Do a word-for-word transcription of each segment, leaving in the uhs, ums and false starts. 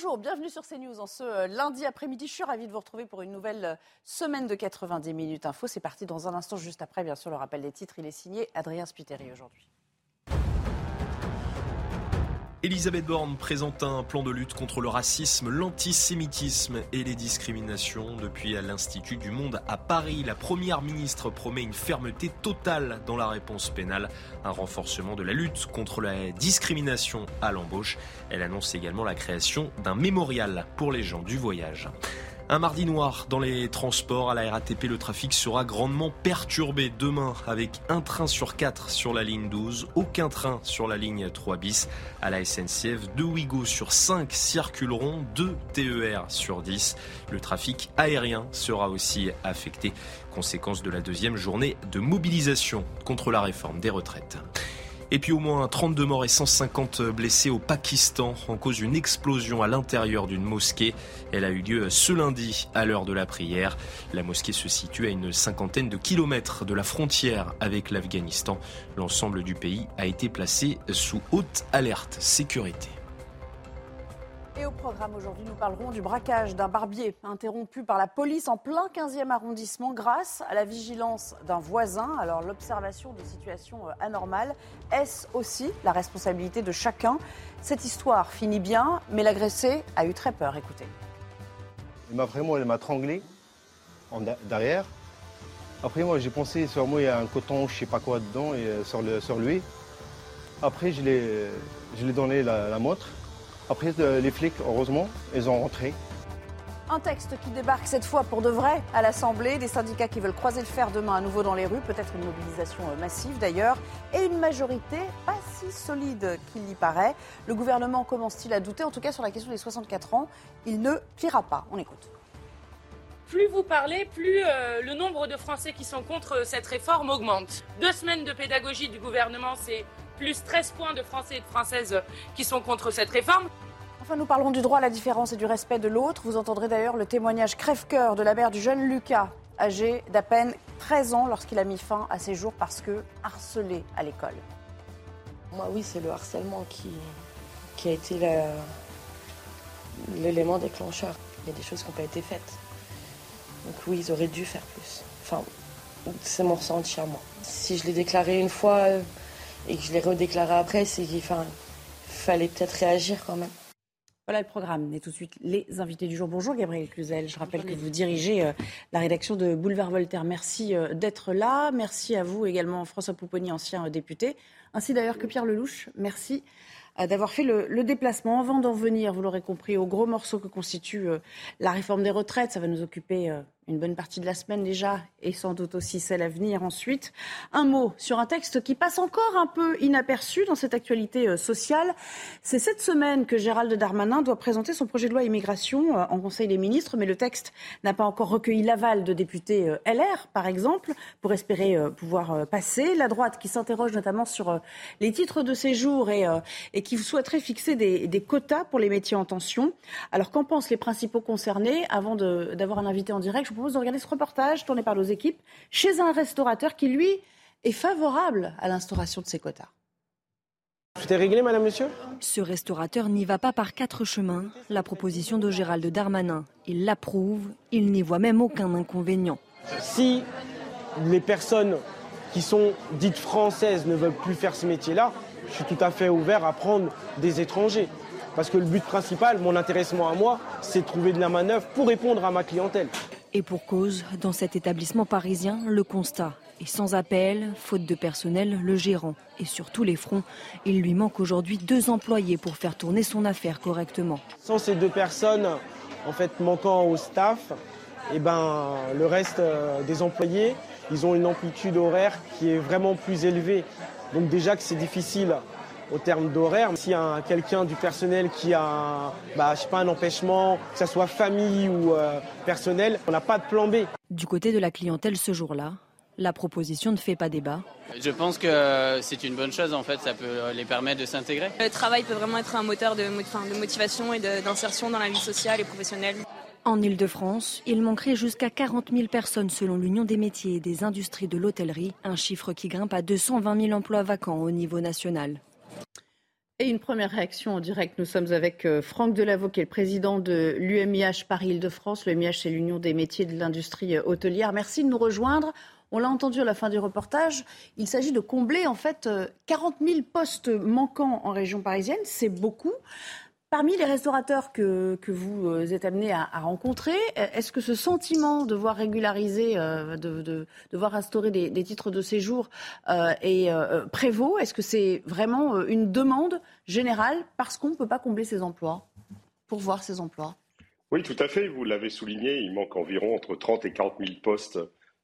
Bonjour, bienvenue sur CNews en ce lundi après-midi. Je suis ravie de vous retrouver pour une nouvelle semaine de quatre-vingt-dix minutes info. C'est parti dans un instant, juste après, bien sûr, le rappel des titres. Il est signé Adrien Spiteri aujourd'hui. Elisabeth Borne présente un plan de lutte contre le racisme, l'antisémitisme et les discriminations. Depuis l'Institut du Monde à Paris, la Première ministre promet une fermeté totale dans la réponse pénale, un renforcement de la lutte contre la discrimination à l'embauche. Elle annonce également la création d'un mémorial pour les gens du voyage. Un mardi noir dans les transports à la R A T P, le trafic sera grandement perturbé demain avec un train sur quatre sur la ligne douze, aucun train sur la ligne trois bis. À la S N C F, deux Ouigo sur cinq circuleront, deux T E R sur dix. Le trafic aérien sera aussi affecté, conséquence de la deuxième journée de mobilisation contre la réforme des retraites. Et puis au moins trente-deux morts et cent cinquante blessés au Pakistan en cause d'une explosion à l'intérieur d'une mosquée. Elle a eu lieu ce lundi à l'heure de la prière. La mosquée se situe à une cinquantaine de kilomètres de la frontière avec l'Afghanistan. L'ensemble du pays a été placé sous haute alerte sécurité. Et au programme aujourd'hui, nous parlerons du braquage d'un barbier interrompu par la police en plein quinzième arrondissement grâce à la vigilance d'un voisin. Alors l'observation de situations anormales, est-ce aussi la responsabilité de chacun ? Cette histoire finit bien, mais l'agressé a eu très peur, écoutez. Il m'a vraiment, il m'a tranglé en derrière. Après moi, j'ai pensé, sur moi, il y a un coton, je ne sais pas quoi dedans, et sur, le, sur lui. Après, je l'ai, je l'ai donné la, la montre. Après, les flics, heureusement, ils ont rentré. Un texte qui débarque cette fois pour de vrai à l'Assemblée. Des syndicats qui veulent croiser le fer demain à nouveau dans les rues. Peut-être une mobilisation massive d'ailleurs. Et une majorité pas si solide qu'il y paraît. Le gouvernement commence-t-il à douter ? En tout cas, sur la question des soixante-quatre ans, il ne pliera pas. On écoute. Plus vous parlez, plus euh, le nombre de Français qui sont contre cette réforme augmente. Deux semaines de pédagogie du gouvernement, c'est plus treize points de Français et de Françaises qui sont contre cette réforme. Enfin, nous parlerons du droit à la différence et du respect de l'autre. Vous entendrez d'ailleurs le témoignage crève-cœur de la mère du jeune Lucas, âgé d'à peine treize ans lorsqu'il a mis fin à ses jours parce que harcelé à l'école. Moi, oui, c'est le harcèlement qui, qui a été la, l'élément déclencheur. Il y a des choses qui n'ont pas été faites. Donc oui, ils auraient dû faire plus. Enfin, c'est mon ressenti à moi. Si je l'ai déclaré une fois et que je l'ai redéclaré après, c'est qu'il enfin, fallait peut-être réagir quand même. Voilà le programme. Et tout de suite, les invités du jour. Bonjour Gabriel Cluzel. Je rappelle Bonjour. que vous dirigez euh, la rédaction de Boulevard Voltaire. Merci euh, d'être là. Merci à vous également François Pupponi, ancien euh, député. Ainsi d'ailleurs que Pierre Lellouche. Merci euh, d'avoir fait le, le déplacement. Avant d'en venir, vous l'aurez compris, au gros morceau que constitue euh, la réforme des retraites. Ça va nous occuper euh, une bonne partie de la semaine déjà et sans doute aussi celle à venir ensuite. Un mot sur un texte qui passe encore un peu inaperçu dans cette actualité sociale. C'est cette semaine que Gérald Darmanin doit présenter son projet de loi immigration en Conseil des ministres, mais le texte n'a pas encore recueilli l'aval de députés L R, par exemple, pour espérer pouvoir passer. La droite qui s'interroge notamment sur les titres de séjour et, et qui souhaiterait fixer des, des quotas pour les métiers en tension. Alors qu'en pensent les principaux concernés ? Avant de, d'avoir un invité en direct, je propose de regarder ce reportage tourné par nos équipes chez un restaurateur qui, lui, est favorable à l'instauration de ces quotas. Tout est réglé, madame, monsieur ? Ce restaurateur n'y va pas par quatre chemins. La proposition de Gérald Darmanin, il l'approuve, il n'y voit même aucun inconvénient. Si les personnes qui sont dites françaises ne veulent plus faire ce métier-là, je suis tout à fait ouvert à prendre des étrangers. Parce que le but principal, mon intéressement à moi, c'est de trouver de la manœuvre pour répondre à ma clientèle. Et pour cause, dans cet établissement parisien, le constat est sans appel. Faute de personnel, le gérant est sur tous les fronts. Il lui manque aujourd'hui deux employés pour faire tourner son affaire correctement. Sans ces deux personnes, en fait, manquant au staff, eh ben, le reste des employés, ils ont une amplitude horaire qui est vraiment plus élevée. Donc déjà que c'est difficile au terme d'horaire. S'il y a quelqu'un du personnel qui a bah, je sais pas, un empêchement, que ce soit famille ou euh, personnel, on n'a pas de plan B. Du côté de la clientèle ce jour-là, la proposition ne fait pas débat. Je pense que c'est une bonne chose, en fait, ça peut les permettre de s'intégrer. Le travail peut vraiment être un moteur de, enfin, de motivation et de, d'insertion dans la vie sociale et professionnelle. En Ile-de-France, il manquerait jusqu'à quarante mille personnes selon l'Union des métiers et des industries de l'hôtellerie, un chiffre qui grimpe à deux cent vingt mille emplois vacants au niveau national. Et une première réaction en direct, nous sommes avec Franck Delavault qui est le président de l'U M I H Paris-Ile-de-France. L'U M I H, c'est l'Union des métiers et de l'industrie hôtelière. Merci de nous rejoindre. On l'a entendu à la fin du reportage, il s'agit de combler en fait quarante mille postes manquants en région parisienne, c'est beaucoup. Parmi les restaurateurs que, que vous êtes amenés à, à rencontrer, est-ce que ce sentiment de voir régulariser, de, de, de voir instaurer des, des titres de séjour euh, et, euh, prévaut ? Est-ce que c'est vraiment une demande générale parce qu'on ne peut pas combler ces emplois, pour voir ces emplois ? Oui, tout à fait, vous l'avez souligné, il manque environ entre trente et quarante mille postes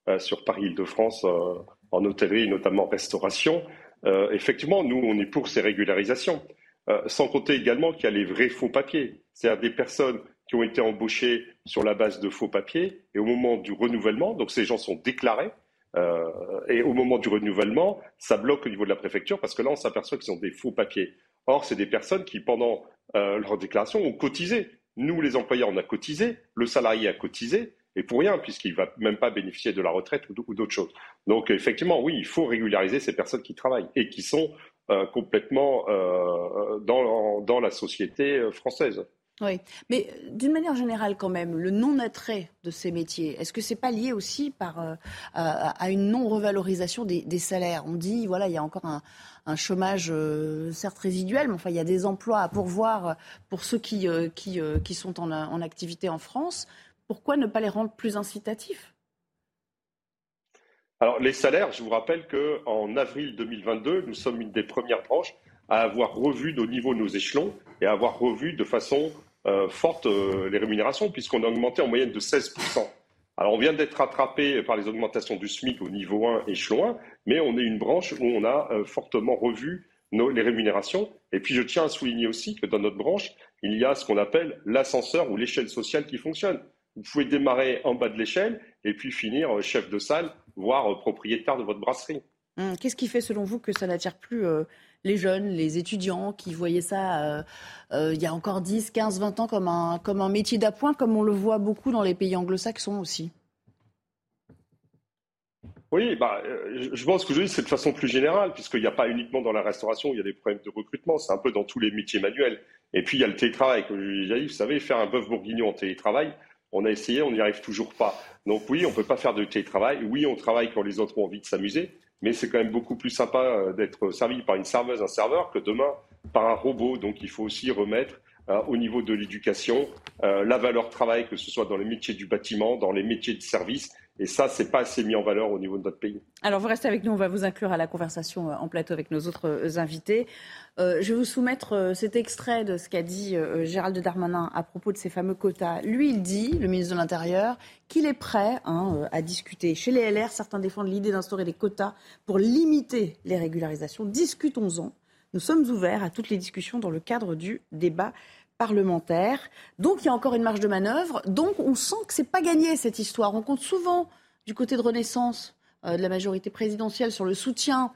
Euh, sur Paris-Île-de-France, euh, en hôtellerie, notamment restauration. Euh, effectivement, nous, on est pour ces régularisations. Euh, sans compter également qu'il y a les vrais faux papiers. C'est-à-dire des personnes qui ont été embauchées sur la base de faux papiers et au moment du renouvellement, donc ces gens sont déclarés, euh, et au moment du renouvellement, ça bloque au niveau de la préfecture parce que là, on s'aperçoit qu'ils ont des faux papiers. Or, c'est des personnes qui, pendant euh, leur déclaration, ont cotisé. Nous, les employeurs, on a cotisé, le salarié a cotisé, et pour rien, puisqu'il ne va même pas bénéficier de la retraite ou d'autres choses. Donc effectivement, oui, il faut régulariser ces personnes qui travaillent et qui sont euh, complètement euh, dans, dans la société française. Oui, mais d'une manière générale quand même, le non-attrait de ces métiers, est-ce que ce n'est pas lié aussi par, euh, à une non-revalorisation des, des salaires ? On dit, voilà, il y a encore un, un chômage euh, certes résiduel, mais enfin, il y a des emplois à pourvoir pour ceux qui, euh, qui, euh, qui sont en, en activité en France. Pourquoi ne pas les rendre plus incitatifs ? Alors les salaires, je vous rappelle qu'en avril deux mille vingt-deux, nous sommes une des premières branches à avoir revu au niveau de nos échelons et à avoir revu de façon euh, forte euh, les rémunérations puisqu'on a augmenté en moyenne de seize pour cent. Alors on vient d'être rattrapé par les augmentations du SMIC au niveau un, échelon un, mais on est une branche où on a euh, fortement revu nos, les rémunérations. Et puis je tiens à souligner aussi que dans notre branche, il y a ce qu'on appelle l'ascenseur ou l'échelle sociale qui fonctionne. Vous pouvez démarrer en bas de l'échelle et puis finir chef de salle, voire propriétaire de votre brasserie. Qu'est-ce qui fait, selon vous, que ça n'attire plus euh, les jeunes, les étudiants qui voyaient ça euh, euh, il y a encore dix, quinze, vingt ans comme un, comme un métier d'appoint, comme on le voit beaucoup dans les pays anglo-saxons aussi ? Oui, bah, euh, je pense que je dis c'est de façon plus générale, puisqu'il n'y a pas uniquement dans la restauration où il y a des problèmes de recrutement, c'est un peu dans tous les métiers manuels. Et puis il y a le télétravail. Comme je l'ai déjà dit, vous savez, faire un bœuf bourguignon en télétravail, on a essayé, on n'y arrive toujours pas. Donc oui, on ne peut pas faire de télétravail. Oui, on travaille quand les autres ont envie de s'amuser. Mais c'est quand même beaucoup plus sympa d'être servi par une serveuse, un serveur, que demain par un robot. Donc il faut aussi remettre euh, au niveau de l'éducation euh, la valeur travail, que ce soit dans les métiers du bâtiment, dans les métiers de service. Et ça, ce n'est pas assez mis en valeur au niveau de notre pays. Alors vous restez avec nous, on va vous inclure à la conversation en plateau avec nos autres invités. Euh, je vais vous soumettre cet extrait de ce qu'a dit euh, Gérald Darmanin à propos de ces fameux quotas. Lui, il dit, le ministre de l'Intérieur, qu'il est prêt hein, à discuter. Chez les L R, certains défendent l'idée d'instaurer des quotas pour limiter les régularisations. Discutons-en. Nous sommes ouverts à toutes les discussions dans le cadre du débat parlementaire. Donc il y a encore une marge de manœuvre. Donc on sent que ce n'est pas gagné cette histoire. On compte souvent du côté de Renaissance, euh, de la majorité présidentielle, sur le soutien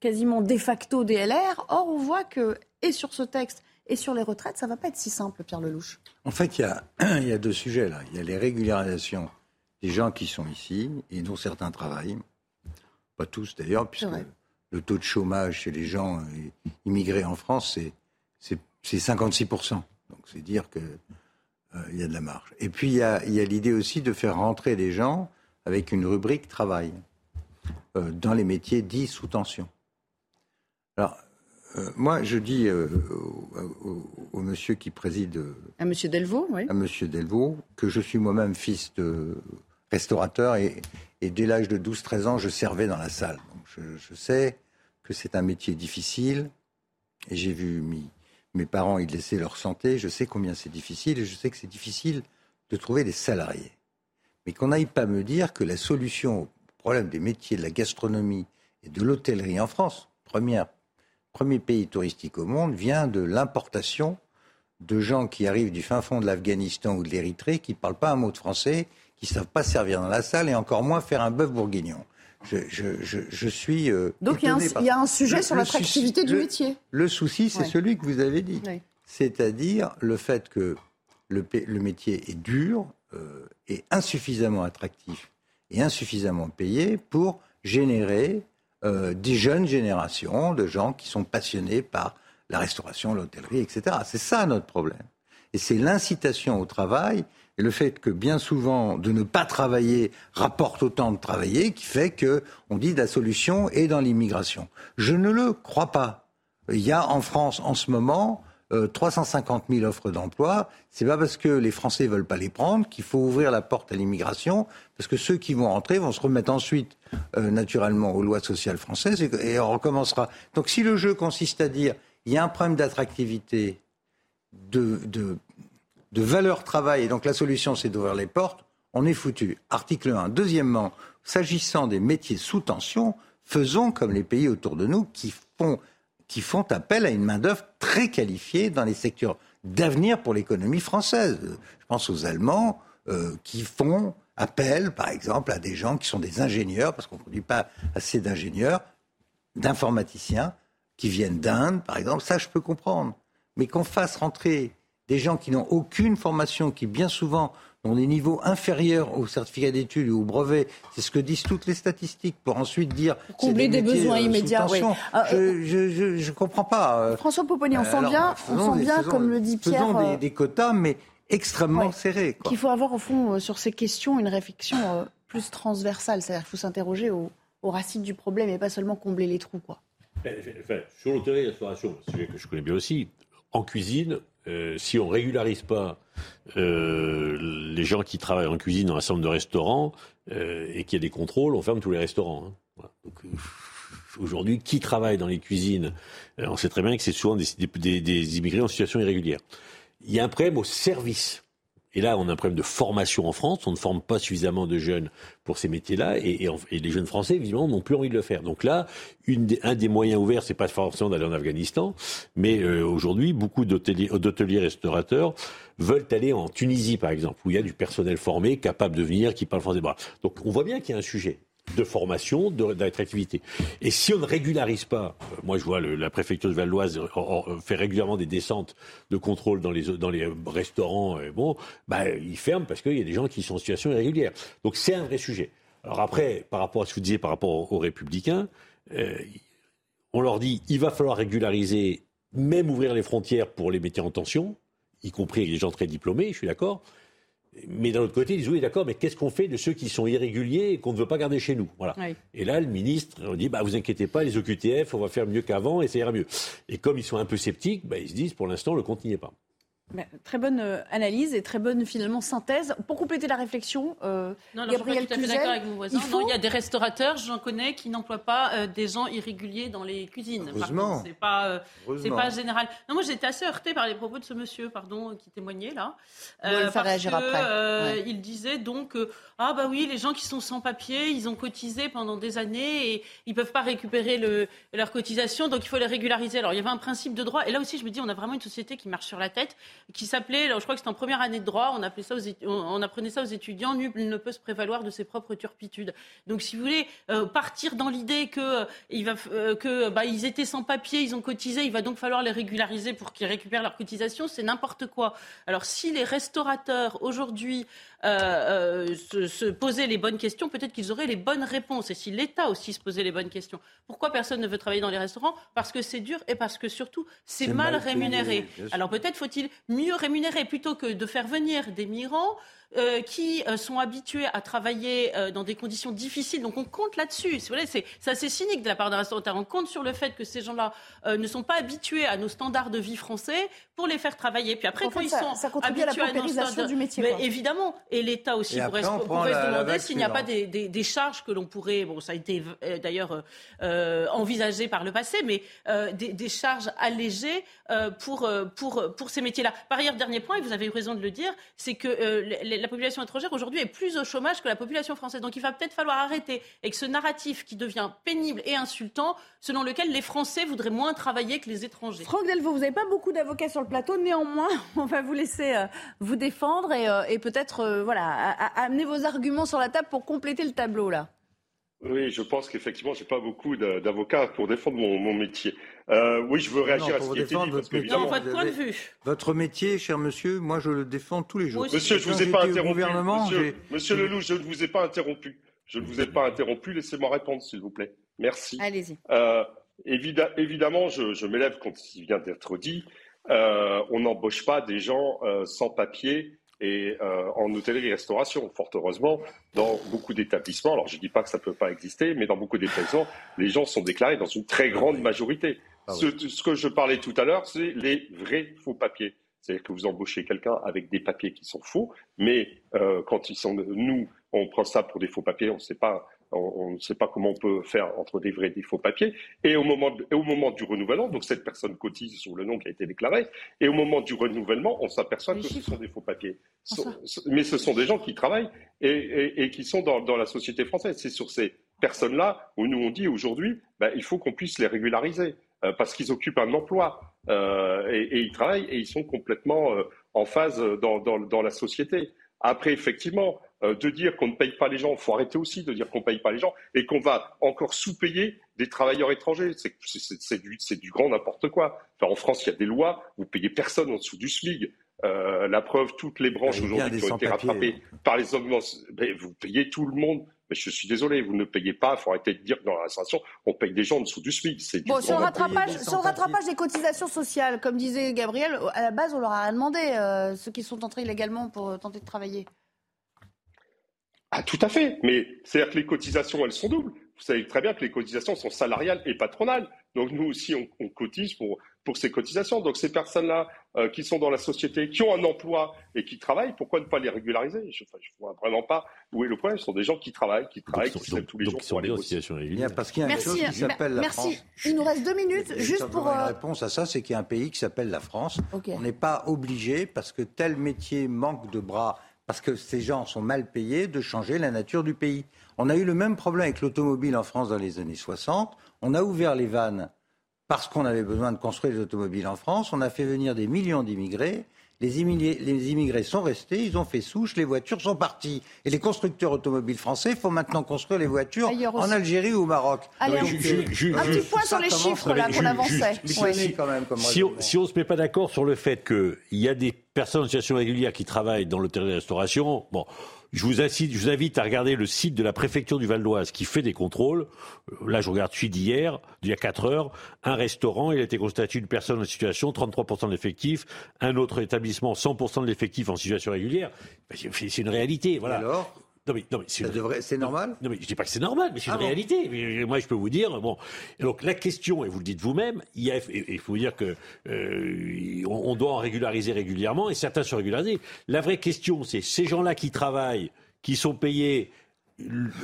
quasiment de facto des L R. Or, on voit que, et sur ce texte, et sur les retraites, ça ne va pas être si simple, Pierre Lellouche. En fait, il y a, il y a deux sujets, là. Il y a les régularisations des gens qui sont ici, et dont certains travaillent. Pas tous, d'ailleurs, puisque le taux de chômage chez les gens immigrés en France, c'est, c'est, c'est cinquante-six pour cent. Donc, c'est dire qu'il euh, y a de la marge. Et puis, il y a, il y a l'idée aussi de faire rentrer les gens avec une rubrique travail, euh, dans les métiers dits sous tension. Alors, euh, moi, je dis euh, au, au, au monsieur qui préside... Euh, à monsieur Delvaux, oui. À monsieur Delvaux, que je suis moi-même fils de restaurateur et, et dès l'âge de douze treize ans, je servais dans la salle. Donc je, je sais que c'est un métier difficile et j'ai vu mi, mes parents y laisser leur santé. Je sais combien c'est difficile et je sais que c'est difficile de trouver des salariés. Mais qu'on n'aille pas me dire que la solution au problème des métiers de la gastronomie et de l'hôtellerie en France, première premier pays touristique au monde, vient de l'importation de gens qui arrivent du fin fond de l'Afghanistan ou de l'Érythrée, qui ne parlent pas un mot de français, qui ne savent pas servir dans la salle et encore moins faire un bœuf bourguignon. Je, je, je, je suis euh, Donc il y, y a un sujet le, sur l'attractivité du métier. Le souci, c'est ouais. celui que vous avez dit. Ouais. C'est-à-dire le fait que le, le métier est dur, euh, est insuffisamment attractif et insuffisamment payé pour générer euh, des jeunes générations de gens qui sont passionnés par la restauration, l'hôtellerie, et cetera. C'est ça notre problème. Et c'est l'incitation au travail et le fait que bien souvent de ne pas travailler rapporte autant de travailler qui fait qu'on dit la solution est dans l'immigration. Je ne le crois pas. Il y a en France en ce moment euh, trois cent cinquante mille offres d'emploi. C'est pas parce que les Français veulent pas les prendre qu'il faut ouvrir la porte à l'immigration parce que ceux qui vont rentrer vont se remettre ensuite euh, naturellement aux lois sociales françaises et, et on recommencera. Donc si le jeu consiste à dire il y a un problème d'attractivité, de, de, de valeur travail, et donc la solution c'est d'ouvrir les portes, on est foutu. Article un. Deuxièmement, s'agissant des métiers sous tension, faisons comme les pays autour de nous qui font, qui font appel à une main-d'œuvre très qualifiée dans les secteurs d'avenir pour l'économie française. Je pense aux Allemands euh, qui font appel, par exemple, à des gens qui sont des ingénieurs, parce qu'on ne produit pas assez d'ingénieurs, d'informaticiens, qui viennent d'Inde, par exemple, ça je peux comprendre. Mais qu'on fasse rentrer des gens qui n'ont aucune formation, qui bien souvent ont des niveaux inférieurs au certificat d'études ou au brevet, c'est ce que disent toutes les statistiques, pour ensuite dire... Pour combler des, des besoins immédiats, oui. Je ne comprends pas. François Pupponi, on euh, sent alors, bien, on sent des, bien faisons, comme le dit Pierre... Faisons des, des quotas, mais extrêmement ouais, serrés. Quoi. Qu'il faut avoir, au fond, euh, sur ces questions, une réflexion euh, plus transversale. C'est-à-dire qu'il faut s'interroger aux au racines du problème et pas seulement combler les trous, quoi. Enfin, sur l'hôtellerie et la restauration, c'est un sujet que je connais bien aussi, en cuisine, euh, si on ne régularise pas euh, les gens qui travaillent en cuisine dans un certain nombre de restaurants euh, et qu'il y a des contrôles, on ferme tous les restaurants. Hein. Voilà. Donc, aujourd'hui, qui travaille dans les cuisines ? euh, On sait très bien que c'est souvent des, des, des immigrés en situation irrégulière. Il y a un problème au service. Et là, on a un problème de formation en France. On ne forme pas suffisamment de jeunes pour ces métiers-là. Et, et, et les jeunes Français, évidemment, n'ont plus envie de le faire. Donc là, une des, un des moyens ouverts, c'est pas forcément d'aller en Afghanistan. Mais euh, aujourd'hui, beaucoup d'hôteliers, d'hôteliers restaurateurs veulent aller en Tunisie, par exemple, où il y a du personnel formé, capable de venir, qui parle français. Voilà. Donc on voit bien qu'il y a un sujet de formation, de, d'attractivité. Et si on ne régularise pas, euh, moi je vois le, la préfecture de Val-d'Oise or, or, fait régulièrement des descentes de contrôle dans les, dans les restaurants, et bon, bah, ils ferment parce qu'il y a des gens qui sont en situation irrégulière. Donc c'est un vrai sujet. Alors après, par rapport à ce que vous disiez, par rapport aux, aux Républicains, euh, on leur dit, il va falloir régulariser, même ouvrir les frontières pour les métiers en tension, y compris les gens très diplômés, je suis d'accord. Mais d'un autre côté, ils disent oui, d'accord, mais qu'est-ce qu'on fait de ceux qui sont irréguliers et qu'on ne veut pas garder chez nous, voilà. Oui. Et là, le ministre on dit bah, vous inquiétez pas, les O Q T F, on va faire mieux qu'avant et ça ira mieux. Et comme ils sont un peu sceptiques, bah, ils se disent pour l'instant, le compte n'y est pas. Mais, très bonne analyse et très bonne finalement synthèse. Pour compléter la réflexion, euh, non, non, Gabriel Cluzel, je suis pas tout à fait d'accord avec mon voisin. Il faut... non, il y a des restaurateurs, j'en connais, qui n'emploient pas euh, des gens irréguliers dans les cuisines. Heureusement. Par contre, c'est pas, euh, c'est pas général. Non, moi j'étais assez heurtée par les propos de ce monsieur, pardon, qui témoignait là. Euh, il faut réagir que, après. Euh, ouais. Il disait donc euh, ah bah oui, les gens qui sont sans papier, ils ont cotisé pendant des années et ils peuvent pas récupérer le, leur cotisation, donc il faut les régulariser. Alors il y avait un principe de droit et là aussi je me dis on a vraiment une société qui marche sur la tête. Qui s'appelait, je crois que c'était en première année de droit, on, appelait ça aux, on apprenait ça aux étudiants, nul ne peut se prévaloir de ses propres turpitudes. Donc si vous voulez euh, partir dans l'idée que, euh, que bah, ils étaient sans papier, ils ont cotisé, il va donc falloir les régulariser pour qu'ils récupèrent leur cotisation, c'est n'importe quoi. Alors si les restaurateurs aujourd'hui euh, euh, se, se posaient les bonnes questions, peut-être qu'ils auraient les bonnes réponses. Et si l'État aussi se posait les bonnes questions. Pourquoi personne ne veut travailler dans les restaurants ? Parce que c'est dur et parce que surtout c'est, c'est mal, mal rémunéré. Alors peut-être faut-il mieux rémunérés plutôt que de faire venir des migrants euh, qui euh, sont habitués à travailler euh, dans des conditions difficiles. Donc on compte là-dessus. Si vous voulez, c'est, c'est assez cynique de la part d'un restaurateur. On compte sur le fait que ces gens-là euh, ne sont pas habitués à nos standards de vie français pour les faire travailler. Puis après, en quand fait, ils ça, sont ça contribue habitués à la paupérisation à nos du métier. Mais évidemment. Et l'État aussi et pourrait, se, pourrait la, se demander la s'il n'y a pas des, des, des charges que l'on pourrait... Bon, ça a été d'ailleurs euh, envisagé par le passé, mais euh, des, des charges allégées euh, pour, pour, pour ces métiers-là. Par ailleurs, dernier point, et vous avez eu raison de le dire, c'est que euh, les, la population étrangère aujourd'hui est plus au chômage que la population française. Donc il va peut-être falloir arrêter avec ce narratif qui devient pénible et insultant, selon lequel les Français voudraient moins travailler que les étrangers. Franck Delavault, vous n'avez pas beaucoup d'avocats sur le plateau, néanmoins, on va vous laisser euh, vous défendre et, euh, et peut-être euh, voilà, à, à amener vos arguments sur la table pour compléter le tableau, là. Oui, je pense qu'effectivement, je n'ai pas beaucoup d'avocats pour défendre mon, mon métier. Euh, oui, je veux réagir non, à ce qui a été dit. Parce que, non, votre point de vue. Votre métier, cher monsieur, moi je le défends tous les jours. Monsieur, je ne vous ai pas interrompu. Monsieur, monsieur Lellouche, je ne vous ai pas interrompu. Je ne vous ai pas interrompu. Laissez-moi répondre, s'il vous plaît. Merci. Allez-y. Euh, évidemment, évidemment, je, je m'élève contre ce qui vient d'être dit. Euh, on n'embauche pas des gens euh, sans papier. Et euh, en hôtellerie-restauration, fort heureusement, dans beaucoup d'établissements, alors je ne dis pas que ça ne peut pas exister, mais dans beaucoup d'établissements, les gens sont déclarés dans une très grande majorité. Ah oui. ce, ce que je parlais tout à l'heure, c'est les vrais faux papiers. C'est-à-dire que vous embauchez quelqu'un avec des papiers qui sont faux, mais euh, quand ils sont, nous, on prend ça pour des faux papiers, on ne sait pas. On ne sait pas comment on peut faire entre des vrais et des faux papiers. Et au moment, de, et au moment du renouvellement, donc cette personne cotise sur le nom qui a été déclaré, et au moment du renouvellement, on s'aperçoit que ce sont des faux papiers. So, so, mais ce sont des gens qui travaillent et, et, et qui sont dans, dans la société française. C'est sur ces personnes-là où nous on dit aujourd'hui, ben, il faut qu'on puisse les régulariser, euh, parce qu'ils occupent un emploi, euh, et, et ils travaillent, et ils sont complètement euh, en phase dans, dans, dans la société. Après, effectivement... de dire qu'on ne paye pas les gens, il faut arrêter aussi de dire qu'on ne paye pas les gens et qu'on va encore sous-payer des travailleurs étrangers. C'est, c'est, c'est, du, c'est du grand n'importe quoi. Enfin, en France, il y a des lois, vous ne payez personne en dessous du SMIC. Euh, la preuve, toutes les branches aujourd'hui qui ont été rattrapées par les hommes, vous payez tout le monde. Mais je suis désolé, vous ne payez pas. Il faut arrêter de dire que dans l'administration, on paye des gens en dessous du SMIC. C'est du bon, sur le rattrapage, rattrapage des cotisations sociales, comme disait Gabriel, à la base, on leur a rien demandé, euh, ceux qui sont entrés illégalement pour tenter de travailler. Ah, tout à fait, mais c'est-à-dire que les cotisations, elles sont doubles. Vous savez très bien que les cotisations sont salariales et patronales. Donc nous aussi, on, on cotise pour, pour ces cotisations. Donc ces personnes-là euh, qui sont dans la société, qui ont un emploi et qui travaillent, pourquoi ne pas les régulariser ? Je ne vois vraiment pas où est le problème. Ce sont des gens qui travaillent, qui travaillent, donc, qui sont, se lèvent tous les donc, jours. Donc sont pour aller aussi. Parce qu'il y a merci, une chose qui s'appelle la merci. France. Il nous reste deux minutes je, juste pour... La euh... réponse à ça, c'est qu'il y a un pays qui s'appelle la France. Okay. On n'est pas obligé, parce que tel métier manque de bras... parce que ces gens sont mal payés, de changer la nature du pays. On a eu le même problème avec l'automobile en France dans les années soixante. On a ouvert les vannes parce qu'on avait besoin de construire des automobiles en France. On a fait venir des millions d'immigrés. Les immigrés, les immigrés sont restés, ils ont fait souche, les voitures sont parties. Et les constructeurs automobiles français font maintenant construire les voitures en Algérie ou au Maroc. Allez, donc, je, je, je, un je, petit point sur les chiffres là, qu'on avançait. Ouais. Quand même, comme si, on, si on ne se met pas d'accord sur le fait qu'il y a des personnes en situation régulière qui travaillent dans l'hôtellerie-restauration, bon... Je vous, incite, je vous invite à regarder le site de la préfecture du Val-d'Oise qui fait des contrôles. Là, je regarde celui d'hier, d'il y a quatre heures. Un restaurant, il a été constaté une personne en situation, trente-trois pour cent de l'effectif. Un autre établissement, cent pour cent de l'effectif en situation régulière. C'est une réalité, voilà. Alors Non mais, non mais c'est, devrait, c'est normal. Non, non mais je dis pas que c'est normal, mais c'est ah une bon. réalité. Moi, je peux vous dire, bon, donc la question, et vous le dites vous-même, il y a, et, et faut dire que euh, on, on doit en régulariser régulièrement, et certains sont régularisés. La vraie question, c'est ces gens-là qui travaillent, qui sont payés.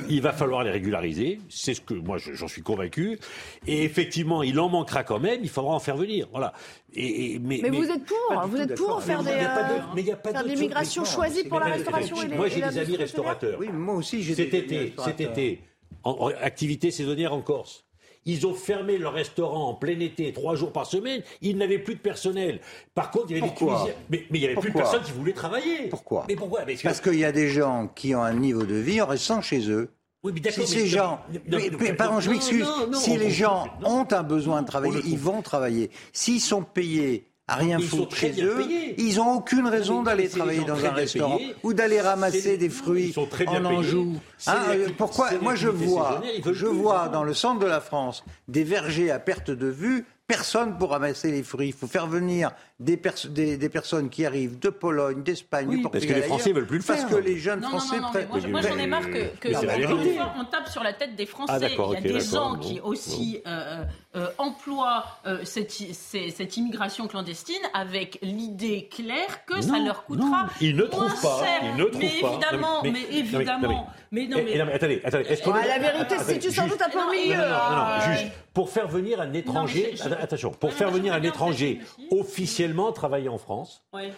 Il va falloir les régulariser, c'est ce que moi j'en suis convaincu. Et effectivement, il en manquera quand même, il faudra en faire venir. Voilà. Et, et, mais, mais, mais vous êtes pour, vous êtes pour faire des migrations choisies pour la restauration et les moi j'ai des amis restaurateurs. Oui, moi aussi j'ai cet été, cet été, en, en activité saisonnière en Corse. Ils ont fermé leur restaurant en plein été, trois jours par semaine. Ils n'avaient plus de personnel. Par contre, il y avait pourquoi des Tunisiens. Mais, mais il n'y avait pourquoi plus de personnes qui voulaient travailler. Pourquoi, mais pourquoi mais parce que... qu'il y a des gens qui ont un niveau de vie récent chez eux. Oui, mais si ces mais gens, non, mais, non, mais, pardon, je m'excuse. Non, non, si on, les on, gens non, ont un besoin de travailler, ils vont travailler. S'ils sont payés à rien foutre chez eux, payés. Ils n'ont aucune raison mais d'aller travailler dans un restaurant payés. Ou d'aller ramasser c'est des fruits en Anjou. Hein, pourquoi moi je vois, je vois dans le centre de la France des vergers à perte de vue, personne pour ramasser les fruits. Il faut faire venir des, pers- des, des personnes qui arrivent de Pologne, d'Espagne, oui, du Portugal. Parce que les Français ne veulent plus le faire. Parce que les jeunes non, Français... Non, non, non, moi, je, moi j'en ai marre que, que on, on tape sur la tête des Français. Ah, Il y a okay, des gens bon, qui aussi bon. euh, euh, emploient euh, cette, cette, cette immigration clandestine avec l'idée claire que non, ça leur coûtera... Non, ils ne trouvent pas. Ils ne trouvent mais pas. Évidemment, mais, mais, mais évidemment... Mais, mais, mais, mais, mais, mais, mais, mais, mais, mais, mais, mais, mais attendez, attendez. Est-ce qu'on... La vérité, c'est tu sens doute un peu au milieu. Non, non, juste. Pour faire venir un étranger... Attention, pour faire venir un étranger officiellement travailler en France, ouais.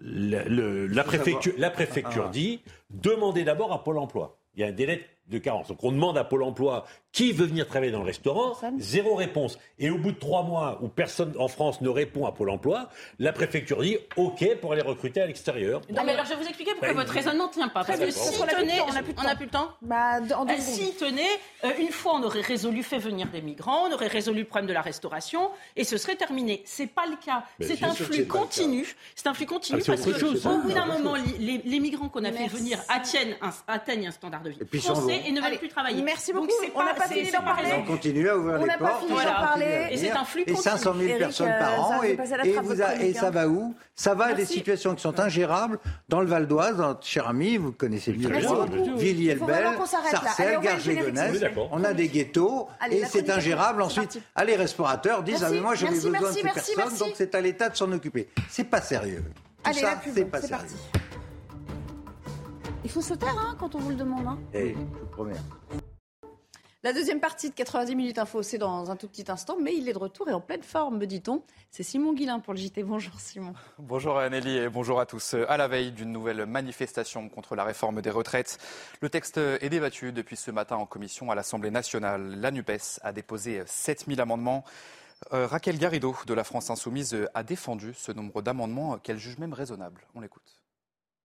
le, le, la préfecture, la préfecture ah, dit demandez d'abord à Pôle emploi. Il y a un délai de carence. Donc on demande à Pôle emploi qui veut venir travailler dans le restaurant, personne. Zéro réponse. Et au bout de trois mois où personne en France ne répond à Pôle emploi, la préfecture dit OK pour aller recruter à l'extérieur. Non, voilà. Mais alors je vais vous expliquer pourquoi bah, votre raisonnement ne tient pas. Parce que si tenez, on n'a plus le temps. Bah, en deux si tenez, euh, une fois on aurait résolu fait venir des migrants, on aurait résolu le problème de la restauration et ce serait terminé. C'est pas le cas. Mais c'est un flux c'est continu. C'est un flux continu ah, parce que chose, au bout d'un moment, les, les migrants qu'on a Merci. fait venir atteignent un, atteignent un standard de vie français et ne veulent plus travailler. Merci beaucoup. On n'a pas fini d'en parler. On continue à ouvrir les portes. On n'a pas fini d'en parler. Et c'est un flux continu. Et cinq cent mille personnes par an. Et ça va où ? Ça va à des situations qui sont ingérables dans le Val-d'Oise, cher ami, vous connaissez bien. Villiers-le-Bel, Sarcelles, Garges-lès-Gonesse. On a des ghettos et c'est ingérable. Ensuite, les restaurateurs disent ah mais moi j'ai besoin de ces personnes, donc c'est à l'État de s'en occuper. C'est pas sérieux. Allez, la pub, c'est parti. Il faut se taire hein, quand on vous le demande. Hein. Et je vous promets. La deuxième partie de quatre-vingt-dix Minutes Info, c'est dans un tout petit instant, mais il est de retour et en pleine forme, me dit-on. C'est Simon Guilin pour le J T. Bonjour Simon. Bonjour Nelly et bonjour à tous. À la veille d'une nouvelle manifestation contre la réforme des retraites, le texte est débattu depuis ce matin en commission à l'Assemblée nationale. La NUPES a déposé sept mille amendements. Euh, Raquel Garrido de la France Insoumise a défendu ce nombre d'amendements qu'elle juge même raisonnable. On l'écoute.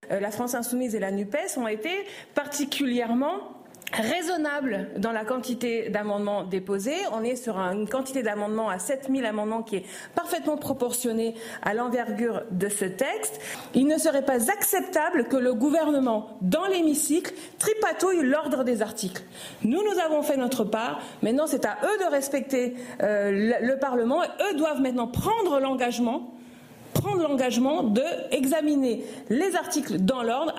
La France Insoumise et la NUPES ont été particulièrement raisonnables dans la quantité d'amendements déposés. On est sur une quantité d'amendements à sept mille amendements qui est parfaitement proportionnée à l'envergure de ce texte. Il ne serait pas acceptable que le gouvernement, dans l'hémicycle, tripatouille l'ordre des articles. Nous, nous avons fait notre part. Maintenant, c'est à eux de respecter euh, le Parlement. Et eux doivent maintenant prendre l'engagement prendre l'engagement d'examiner les articles dans l'ordre.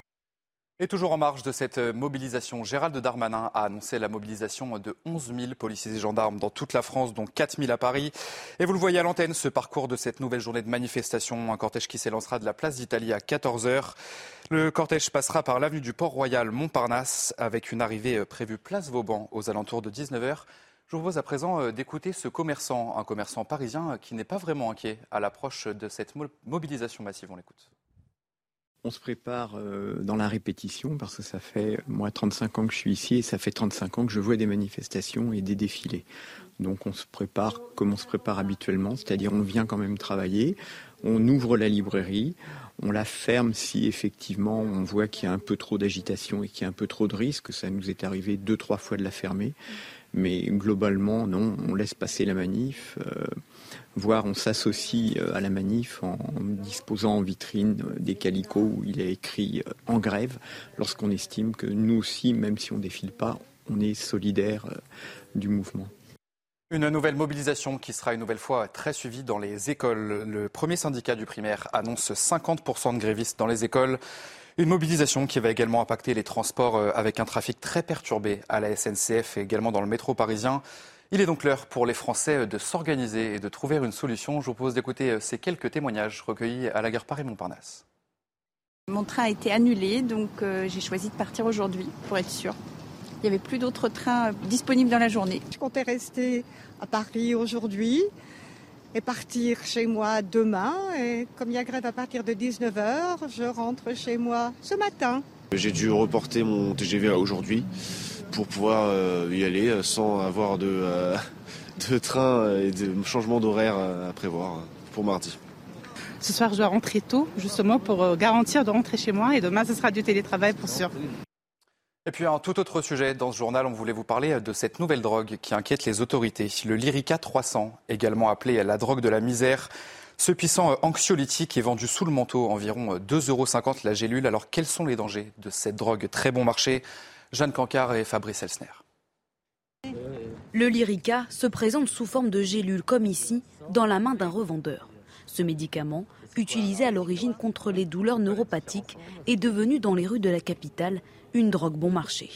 Et toujours en marge de cette mobilisation, Gérald Darmanin a annoncé la mobilisation de onze mille policiers et gendarmes dans toute la France, dont quatre mille à Paris. Et vous le voyez à l'antenne, ce parcours de cette nouvelle journée de manifestation, un cortège qui s'élancera de la place d'Italie à quatorze heures. Le cortège passera par l'avenue du Port-Royal Montparnasse, avec une arrivée prévue place Vauban aux alentours de dix-neuf heures. Je vous propose à présent d'écouter ce commerçant, un commerçant parisien qui n'est pas vraiment inquiet à l'approche de cette mobilisation massive. On l'écoute. On se prépare dans la répétition parce que ça fait, moi, trente-cinq ans que je suis ici et ça fait trente-cinq ans que je vois des manifestations et des défilés. Donc on se prépare comme on se prépare habituellement, c'est-à-dire on vient quand même travailler, on ouvre la librairie, on la ferme si effectivement on voit qu'il y a un peu trop d'agitation et qu'il y a un peu trop de risques. Ça nous est arrivé deux, trois fois de la fermer. Mais globalement, non, on laisse passer la manif, euh, voire on s'associe à la manif en, en disposant en vitrine des calicots où il est écrit « en grève » lorsqu'on estime que nous aussi, même si on ne défile pas, on est solidaire euh, du mouvement. Une nouvelle mobilisation qui sera une nouvelle fois très suivie dans les écoles. Le premier syndicat du primaire annonce cinquante pour cent de grévistes dans les écoles. Une mobilisation qui va également impacter les transports avec un trafic très perturbé à la S N C F et également dans le métro parisien. Il est donc l'heure pour les Français de s'organiser et de trouver une solution. Je vous propose d'écouter ces quelques témoignages recueillis à la gare Paris-Montparnasse. Mon train a été annulé, donc j'ai choisi de partir aujourd'hui pour être sûre. Il n'y avait plus d'autres trains disponibles dans la journée. Je comptais rester à Paris aujourd'hui et partir chez moi demain. Et comme il y a grève à partir de dix-neuf heures, je rentre chez moi ce matin. J'ai dû reporter mon T G V à aujourd'hui pour pouvoir euh, y aller sans avoir de, euh, de train et de changement d'horaire à prévoir pour mardi. Ce soir, je dois rentrer tôt justement pour garantir de rentrer chez moi et demain, ce sera du télétravail pour sûr. Et puis un tout autre sujet dans ce journal, on voulait vous parler de cette nouvelle drogue qui inquiète les autorités, le Lyrica trois cents, également appelé la drogue de la misère. Ce puissant anxiolytique est vendu sous le manteau, environ deux euros cinquante la gélule. Alors quels sont les dangers de cette drogue très bon marché ? Jeanne Cancard et Fabrice Elsner. Le Lyrica se présente sous forme de gélule, comme ici, dans la main d'un revendeur. Ce médicament, utilisé à l'origine contre les douleurs neuropathiques, est devenu dans les rues de la capitale une drogue bon marché.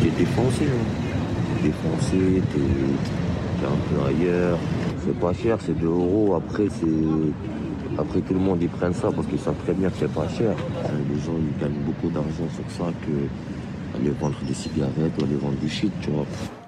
T'es défoncé, t'es défoncé, t'es, t'es un peu ailleurs. C'est pas cher, c'est deux euros. Après, c'est... Après, tout le monde y prend ça parce qu'ils savent très bien que c'est pas cher. Les gens, ils gagnent beaucoup d'argent sur ça, que aller vendre des cigarettes ou aller vendre du shit, tu vois.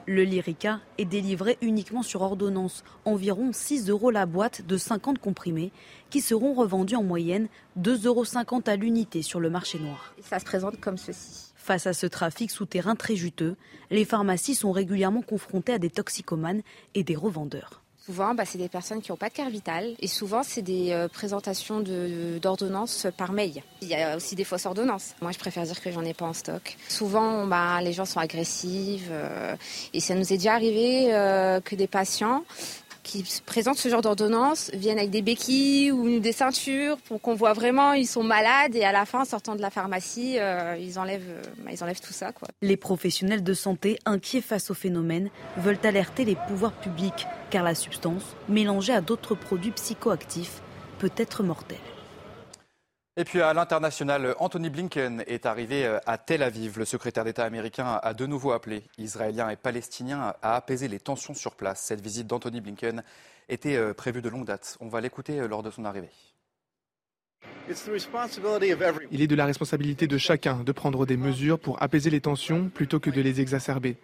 Le Lyrica est délivré uniquement sur ordonnance, environ six euros la boîte de cinquante comprimés qui seront revendus en moyenne deux euros cinquante à l'unité sur le marché noir. Ça se présente comme ceci. Face à ce trafic souterrain très juteux, les pharmacies sont régulièrement confrontées à des toxicomanes et des revendeurs. Souvent, bah, c'est des personnes qui n'ont pas de carte vitale et souvent, c'est des euh, présentations de, d'ordonnances par mail. Il y a aussi des fausses ordonnances. Moi, je préfère dire que j'en ai pas en stock. Souvent, bah, les gens sont agressifs euh, et ça nous est déjà arrivé euh, que des patients qui présentent ce genre d'ordonnances viennent avec des béquilles ou des ceintures pour qu'on voit vraiment ils sont malades et à la fin, en sortant de la pharmacie, euh, ils, enlèvent, bah, ils enlèvent tout ça, quoi. Les professionnels de santé inquiets face au phénomène veulent alerter les pouvoirs publics. Car la substance, mélangée à d'autres produits psychoactifs, peut être mortelle. Et puis à l'international, Anthony Blinken est arrivé à Tel Aviv. Le secrétaire d'État américain a de nouveau appelé Israéliens et Palestiniens à apaiser les tensions sur place. Cette visite d'Anthony Blinken était prévue de longue date. On va l'écouter lors de son arrivée. Il est de la responsabilité de chacun de prendre des mesures pour apaiser les tensions plutôt que de les exacerber.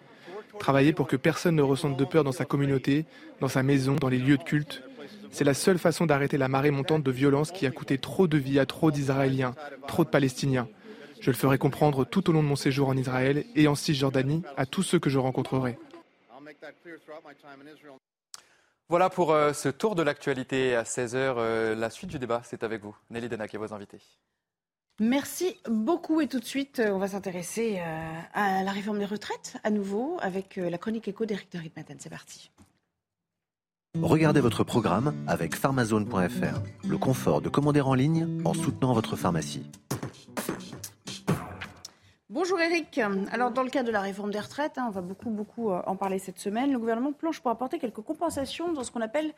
Travailler pour que personne ne ressente de peur dans sa communauté, dans sa maison, dans les lieux de culte. C'est la seule façon d'arrêter la marée montante de violence qui a coûté trop de vies à trop d'Israéliens, trop de Palestiniens. Je le ferai comprendre tout au long de mon séjour en Israël et en Cisjordanie à tous ceux que je rencontrerai. Voilà pour euh, ce tour de l'actualité à seize heures. Euh, la suite du débat, c'est avec vous, Nelly Daynac et vos invités. Merci beaucoup et tout de suite, on va s'intéresser à la réforme des retraites à nouveau avec la chronique éco d'Éric de Ritmaten. C'est parti. Regardez votre programme avec pharmazone point f r. Le confort de commander en ligne en soutenant votre pharmacie. Bonjour Eric. Alors dans le cas de la réforme des retraites, on va beaucoup beaucoup en parler cette semaine. Le gouvernement planche pour apporter quelques compensations dans ce qu'on appelle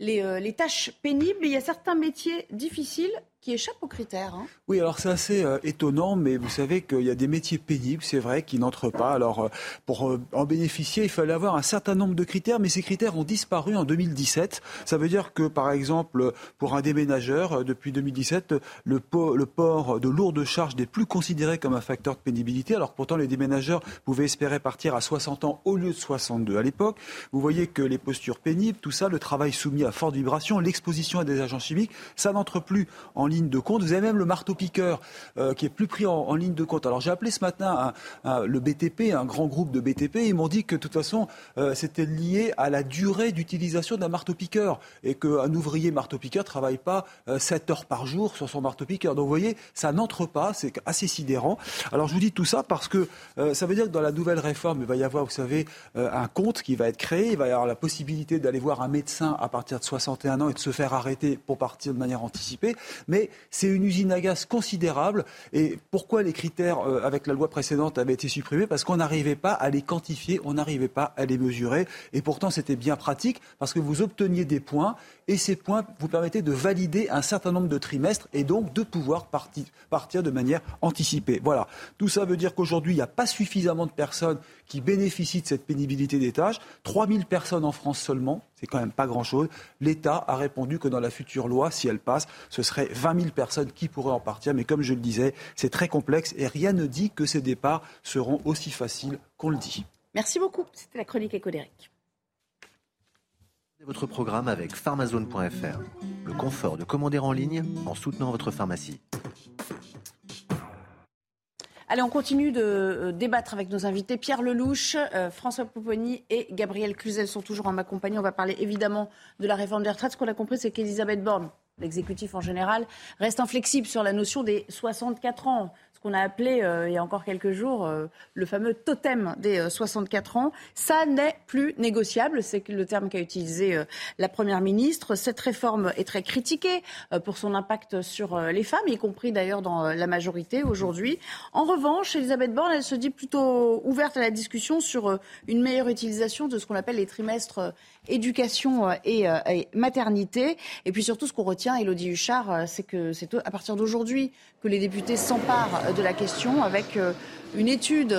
Les, euh, les tâches pénibles, et il y a certains métiers difficiles qui échappent aux critères. Hein. Oui, alors c'est assez euh, étonnant, mais vous savez qu'il y a des métiers pénibles, c'est vrai, qui n'entrent pas. Alors euh, pour euh, en bénéficier, il fallait avoir un certain nombre de critères, mais ces critères ont disparu en deux mille dix-sept. Ça veut dire que, par exemple, pour un déménageur, euh, depuis deux mille dix-sept, le, po- le port de lourdes charges n'est plus considéré comme un facteur de pénibilité, alors que pourtant les déménageurs pouvaient espérer partir à soixante ans au lieu de soixante-deux à l'époque. Vous voyez que les postures pénibles, tout ça, le travail soumis à forte vibration, l'exposition à des agents chimiques, ça n'entre plus en ligne de compte. Vous avez même le marteau-piqueur euh, qui est plus pris en, en ligne de compte. Alors j'ai appelé ce matin un, un, le B T P, un grand groupe de B T P, et ils m'ont dit que de toute façon euh, c'était lié à la durée d'utilisation d'un marteau-piqueur et qu'un ouvrier marteau-piqueur ne travaille pas euh, sept heures par jour sur son marteau-piqueur. Donc vous voyez, ça n'entre pas, c'est assez sidérant. Alors je vous dis tout ça parce que euh, ça veut dire que dans la nouvelle réforme, il va y avoir, vous savez, euh, un compte qui va être créé, il va y avoir la possibilité d'aller voir un médecin à partir de soixante et un ans et de se faire arrêter pour partir de manière anticipée. Mais c'est une usine à gaz considérable. Et pourquoi les critères euh, avec la loi précédente avaient été supprimés ? Parce qu'on n'arrivait pas à les quantifier, on n'arrivait pas à les mesurer. Et pourtant, c'était bien pratique parce que vous obteniez des points et ces points vous permettaient de valider un certain nombre de trimestres et donc de pouvoir parti, partir de manière anticipée. Voilà. Tout ça veut dire qu'aujourd'hui, il n'y a pas suffisamment de personnes qui bénéficient de cette pénibilité des tâches. trois mille personnes en France seulement, c'est quand même pas grand-chose. L'État a répondu que dans la future loi, si elle passe, ce serait vingt mille personnes qui pourraient en partir. Mais comme je le disais, c'est très complexe et rien ne dit que ces départs seront aussi faciles qu'on le dit. Merci beaucoup. C'était la chronique éco d'Éric. Votre programme avec pharmazone point f r. Le confort de commander en ligne en soutenant votre pharmacie. Allez, on continue de débattre avec nos invités. Pierre Lellouche, euh, François Pupponi et Gabriel Cluzel sont toujours en ma compagnie. On va parler évidemment de la réforme des retraites. Ce qu'on a compris, c'est qu'Elisabeth Borne, l'exécutif en général, reste inflexible sur la notion des soixante-quatre ans. Ce qu'on a appelé, euh, il y a encore quelques jours, euh, le fameux totem des euh, soixante-quatre ans. Ça n'est plus négociable, c'est le terme qu'a utilisé euh, la Première ministre. Cette réforme est très critiquée euh, pour son impact sur euh, les femmes, y compris d'ailleurs dans euh, la majorité aujourd'hui. En revanche, Elisabeth Borne, elle se dit plutôt ouverte à la discussion sur euh, une meilleure utilisation de ce qu'on appelle les trimestres euh, éducation euh, et, euh, et maternité. Et puis surtout, ce qu'on retient, Élodie Huchard, c'est que c'est à partir d'aujourd'hui que les députés s'emparent de la question avec une étude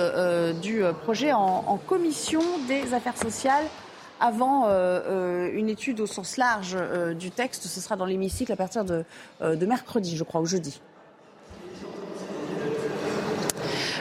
du projet en commission des affaires sociales avant une étude au sens large du texte. Ce sera dans l'hémicycle à partir de mercredi, je crois, ou jeudi.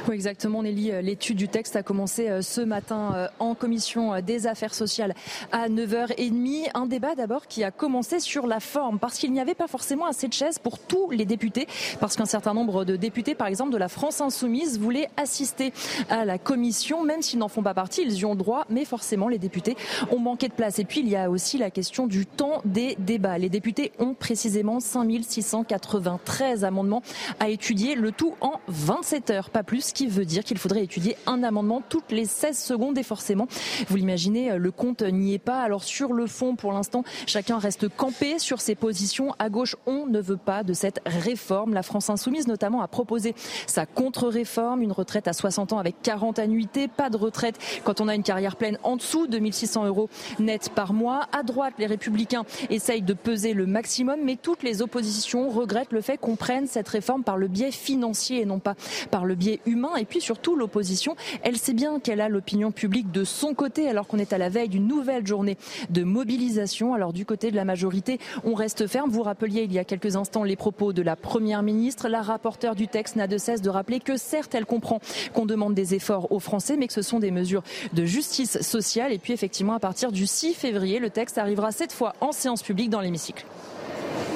Oui, exactement, Nelly. L'étude du texte a commencé ce matin en commission des affaires sociales à neuf heures trente. Un débat d'abord qui a commencé sur la forme, parce qu'il n'y avait pas forcément assez de chaises pour tous les députés, parce qu'un certain nombre de députés, par exemple de la France Insoumise, voulaient assister à la commission, même s'ils n'en font pas partie, ils y ont droit, mais forcément les députés ont manqué de place. Et puis il y a aussi la question du temps des débats. Les députés ont précisément cinq mille six cent quatre-vingt-treize amendements à étudier, le tout en vingt-sept heures, pas plus, ce qui veut dire qu'il faudrait étudier un amendement toutes les seize secondes et forcément, vous l'imaginez, le compte n'y est pas. Alors sur le fond, pour l'instant, chacun reste campé sur ses positions. À gauche, on ne veut pas de cette réforme. La France Insoumise notamment a proposé sa contre-réforme, une retraite à soixante ans avec quarante annuités, pas de retraite quand on a une carrière pleine en dessous de mille six cents euros net par mois. À droite, les Républicains essayent de peser le maximum, mais toutes les oppositions regrettent le fait qu'on prenne cette réforme par le biais financier et non pas par le biais humain. Et puis surtout, l'opposition, elle sait bien qu'elle a l'opinion publique de son côté, alors qu'on est à la veille d'une nouvelle journée de mobilisation. Alors du côté de la majorité, on reste ferme. Vous rappeliez il y a quelques instants les propos de la Première ministre. La rapporteure du texte n'a de cesse de rappeler que certes, elle comprend qu'on demande des efforts aux Français, mais que ce sont des mesures de justice sociale. Et puis effectivement, à partir du six février, le texte arrivera cette fois en séance publique dans l'hémicycle.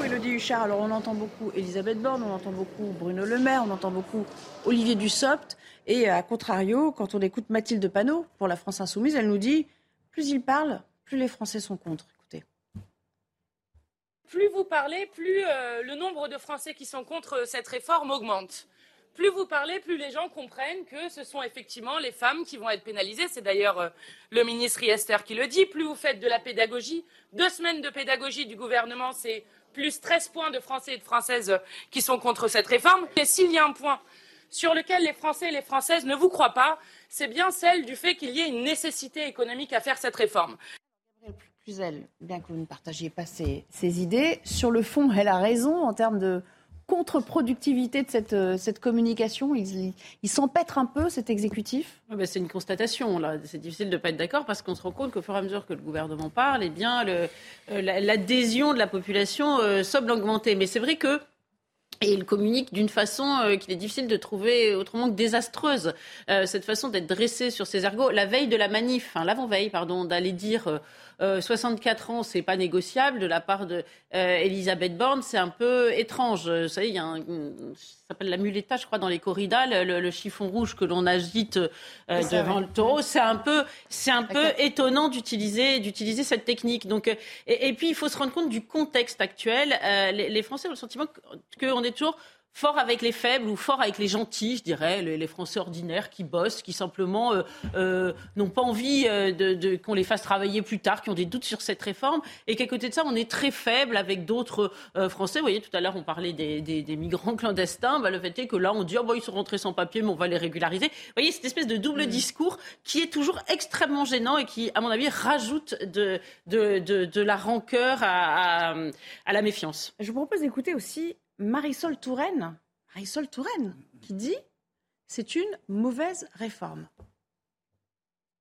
Elodie Huchard, alors on entend beaucoup Elisabeth Borne, on entend beaucoup Bruno Le Maire, on entend beaucoup Olivier Dussopt. Et à contrario, quand on écoute Mathilde Panot pour la France Insoumise, elle nous dit « Plus ils parlent, plus les Français sont contre ». Écoutez. Plus vous parlez, plus euh, le nombre de Français qui sont contre cette réforme augmente. Plus vous parlez, plus les gens comprennent que ce sont effectivement les femmes qui vont être pénalisées. C'est d'ailleurs euh, le ministre Riester qui le dit. Plus vous faites de la pédagogie, deux semaines de pédagogie du gouvernement, c'est plus treize points de Français et de Françaises qui sont contre cette réforme. Et s'il y a un point sur lequel les Français et les Françaises ne vous croient pas, c'est bien celle du fait qu'il y ait une nécessité économique à faire cette réforme. Gabriel Cluzel, bien que vous ne partagiez pas ses, ses idées, sur le fond, elle a raison en termes de contre-productivité de cette, cette communication. Il, il s'empêtre un peu, cet exécutif. Oui, ben c'est une constatation. Là. C'est difficile de ne pas être d'accord parce qu'on se rend compte qu'au fur et à mesure que le gouvernement parle, eh bien, le, l'adhésion de la population euh, semble augmenter. Mais c'est vrai que Et il communique d'une façon euh, qu'il est difficile de trouver autrement que désastreuse. Euh, cette façon d'être dressé sur ses ergots, la veille de la manif, hein, l'avant-veille, pardon, d'aller dire euh, soixante-quatre ans, c'est pas négociable de la part de euh, Elisabeth Borne, c'est un peu étrange. Vous savez, il y a un, ça s'appelle la muleta, je crois, dans les corridas, le, le chiffon rouge que l'on agite euh, devant le taureau. C'est un peu, c'est un peu étonnant d'utiliser, d'utiliser cette technique. Donc, et, et puis il faut se rendre compte du contexte actuel. Euh, les, les Français ont le sentiment qu'on est toujours fort avec les faibles ou fort avec les gentils, je dirais, les, les Français ordinaires qui bossent, qui simplement euh, euh, n'ont pas envie euh, de, de, qu'on les fasse travailler plus tard, qui ont des doutes sur cette réforme. Et qu'à côté de ça, on est très faible avec d'autres euh, Français. Vous voyez, tout à l'heure, on parlait des, des, des migrants clandestins. Bah, le fait est que là, on dit oh, « bon, ils sont rentrés sans papier, mais on va les régulariser ». Vous voyez, cette espèce de double mmh. discours qui est toujours extrêmement gênant et qui, à mon avis, rajoute de, de, de, de la rancœur à, à, à la méfiance. Je vous propose d'écouter aussi Marisol Touraine, Marisol Touraine, qui dit « c'est une mauvaise réforme ».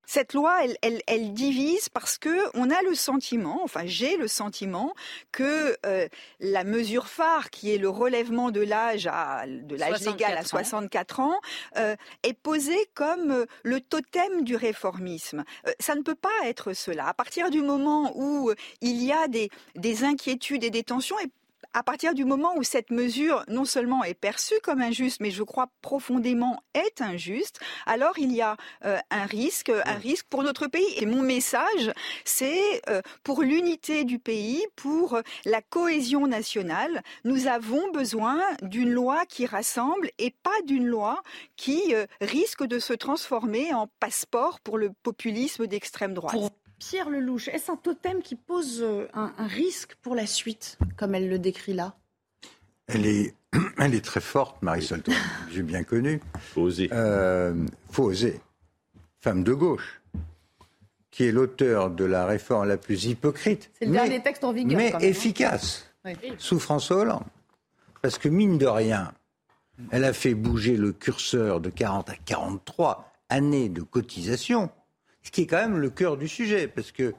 Cette loi, elle, elle, elle divise parce que on a le sentiment, enfin j'ai le sentiment que euh, la mesure phare qui est le relèvement de l'âge à de l'âge légal à soixante-quatre ans euh, est posée comme le totem du réformisme. Euh, ça ne peut pas être cela. À partir du moment où il y a des, des inquiétudes et des tensions et à partir du moment où cette mesure, non seulement est perçue comme injuste, mais je crois profondément est injuste, alors il y a euh, un risque, un risque pour notre pays. Et mon message, c'est euh, pour l'unité du pays, pour la cohésion nationale, nous avons besoin d'une loi qui rassemble et pas d'une loi qui euh, risque de se transformer en passeport pour le populisme d'extrême droite. Pour... Pierre Lellouche, est-ce un totem qui pose un, un risque pour la suite, comme elle le décrit là ? Elle est, elle est très forte, Marisol Touraine, j'ai bien connu. Faut oser. Euh, faut oser. Femme de gauche, qui est l'auteur de la réforme la plus hypocrite, c'est le mais, dernier texte en vigueur, mais quand même, efficace, hein. Sous François Hollande. Parce que mine de rien, elle a fait bouger le curseur de quarante à quarante-trois années de cotisation. Ce qui est quand même le cœur du sujet, parce que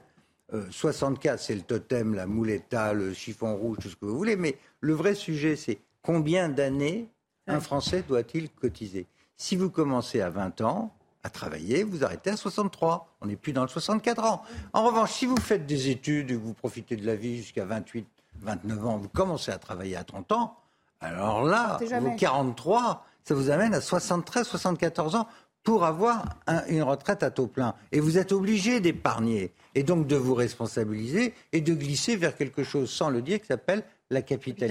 euh, soixante-quatre, c'est le totem, la muleta, le chiffon rouge, tout ce que vous voulez, mais le vrai sujet, c'est combien d'années un Français doit-il cotiser ? si vous commencez à vingt ans à travailler, vous arrêtez à soixante-trois. On n'est plus dans le soixante-quatre ans. En revanche, si vous faites des études et que vous profitez de la vie jusqu'à vingt-huit, vingt-neuf ans, vous commencez à travailler à trente ans, alors là, vos quarante-trois, ça vous amène à soixante-treize, soixante-quatorze ans pour avoir un, une retraite à taux plein. Et vous êtes obligé d'épargner et donc de vous responsabiliser et de glisser vers quelque chose, sans le dire, qui s'appelle la capitalisation.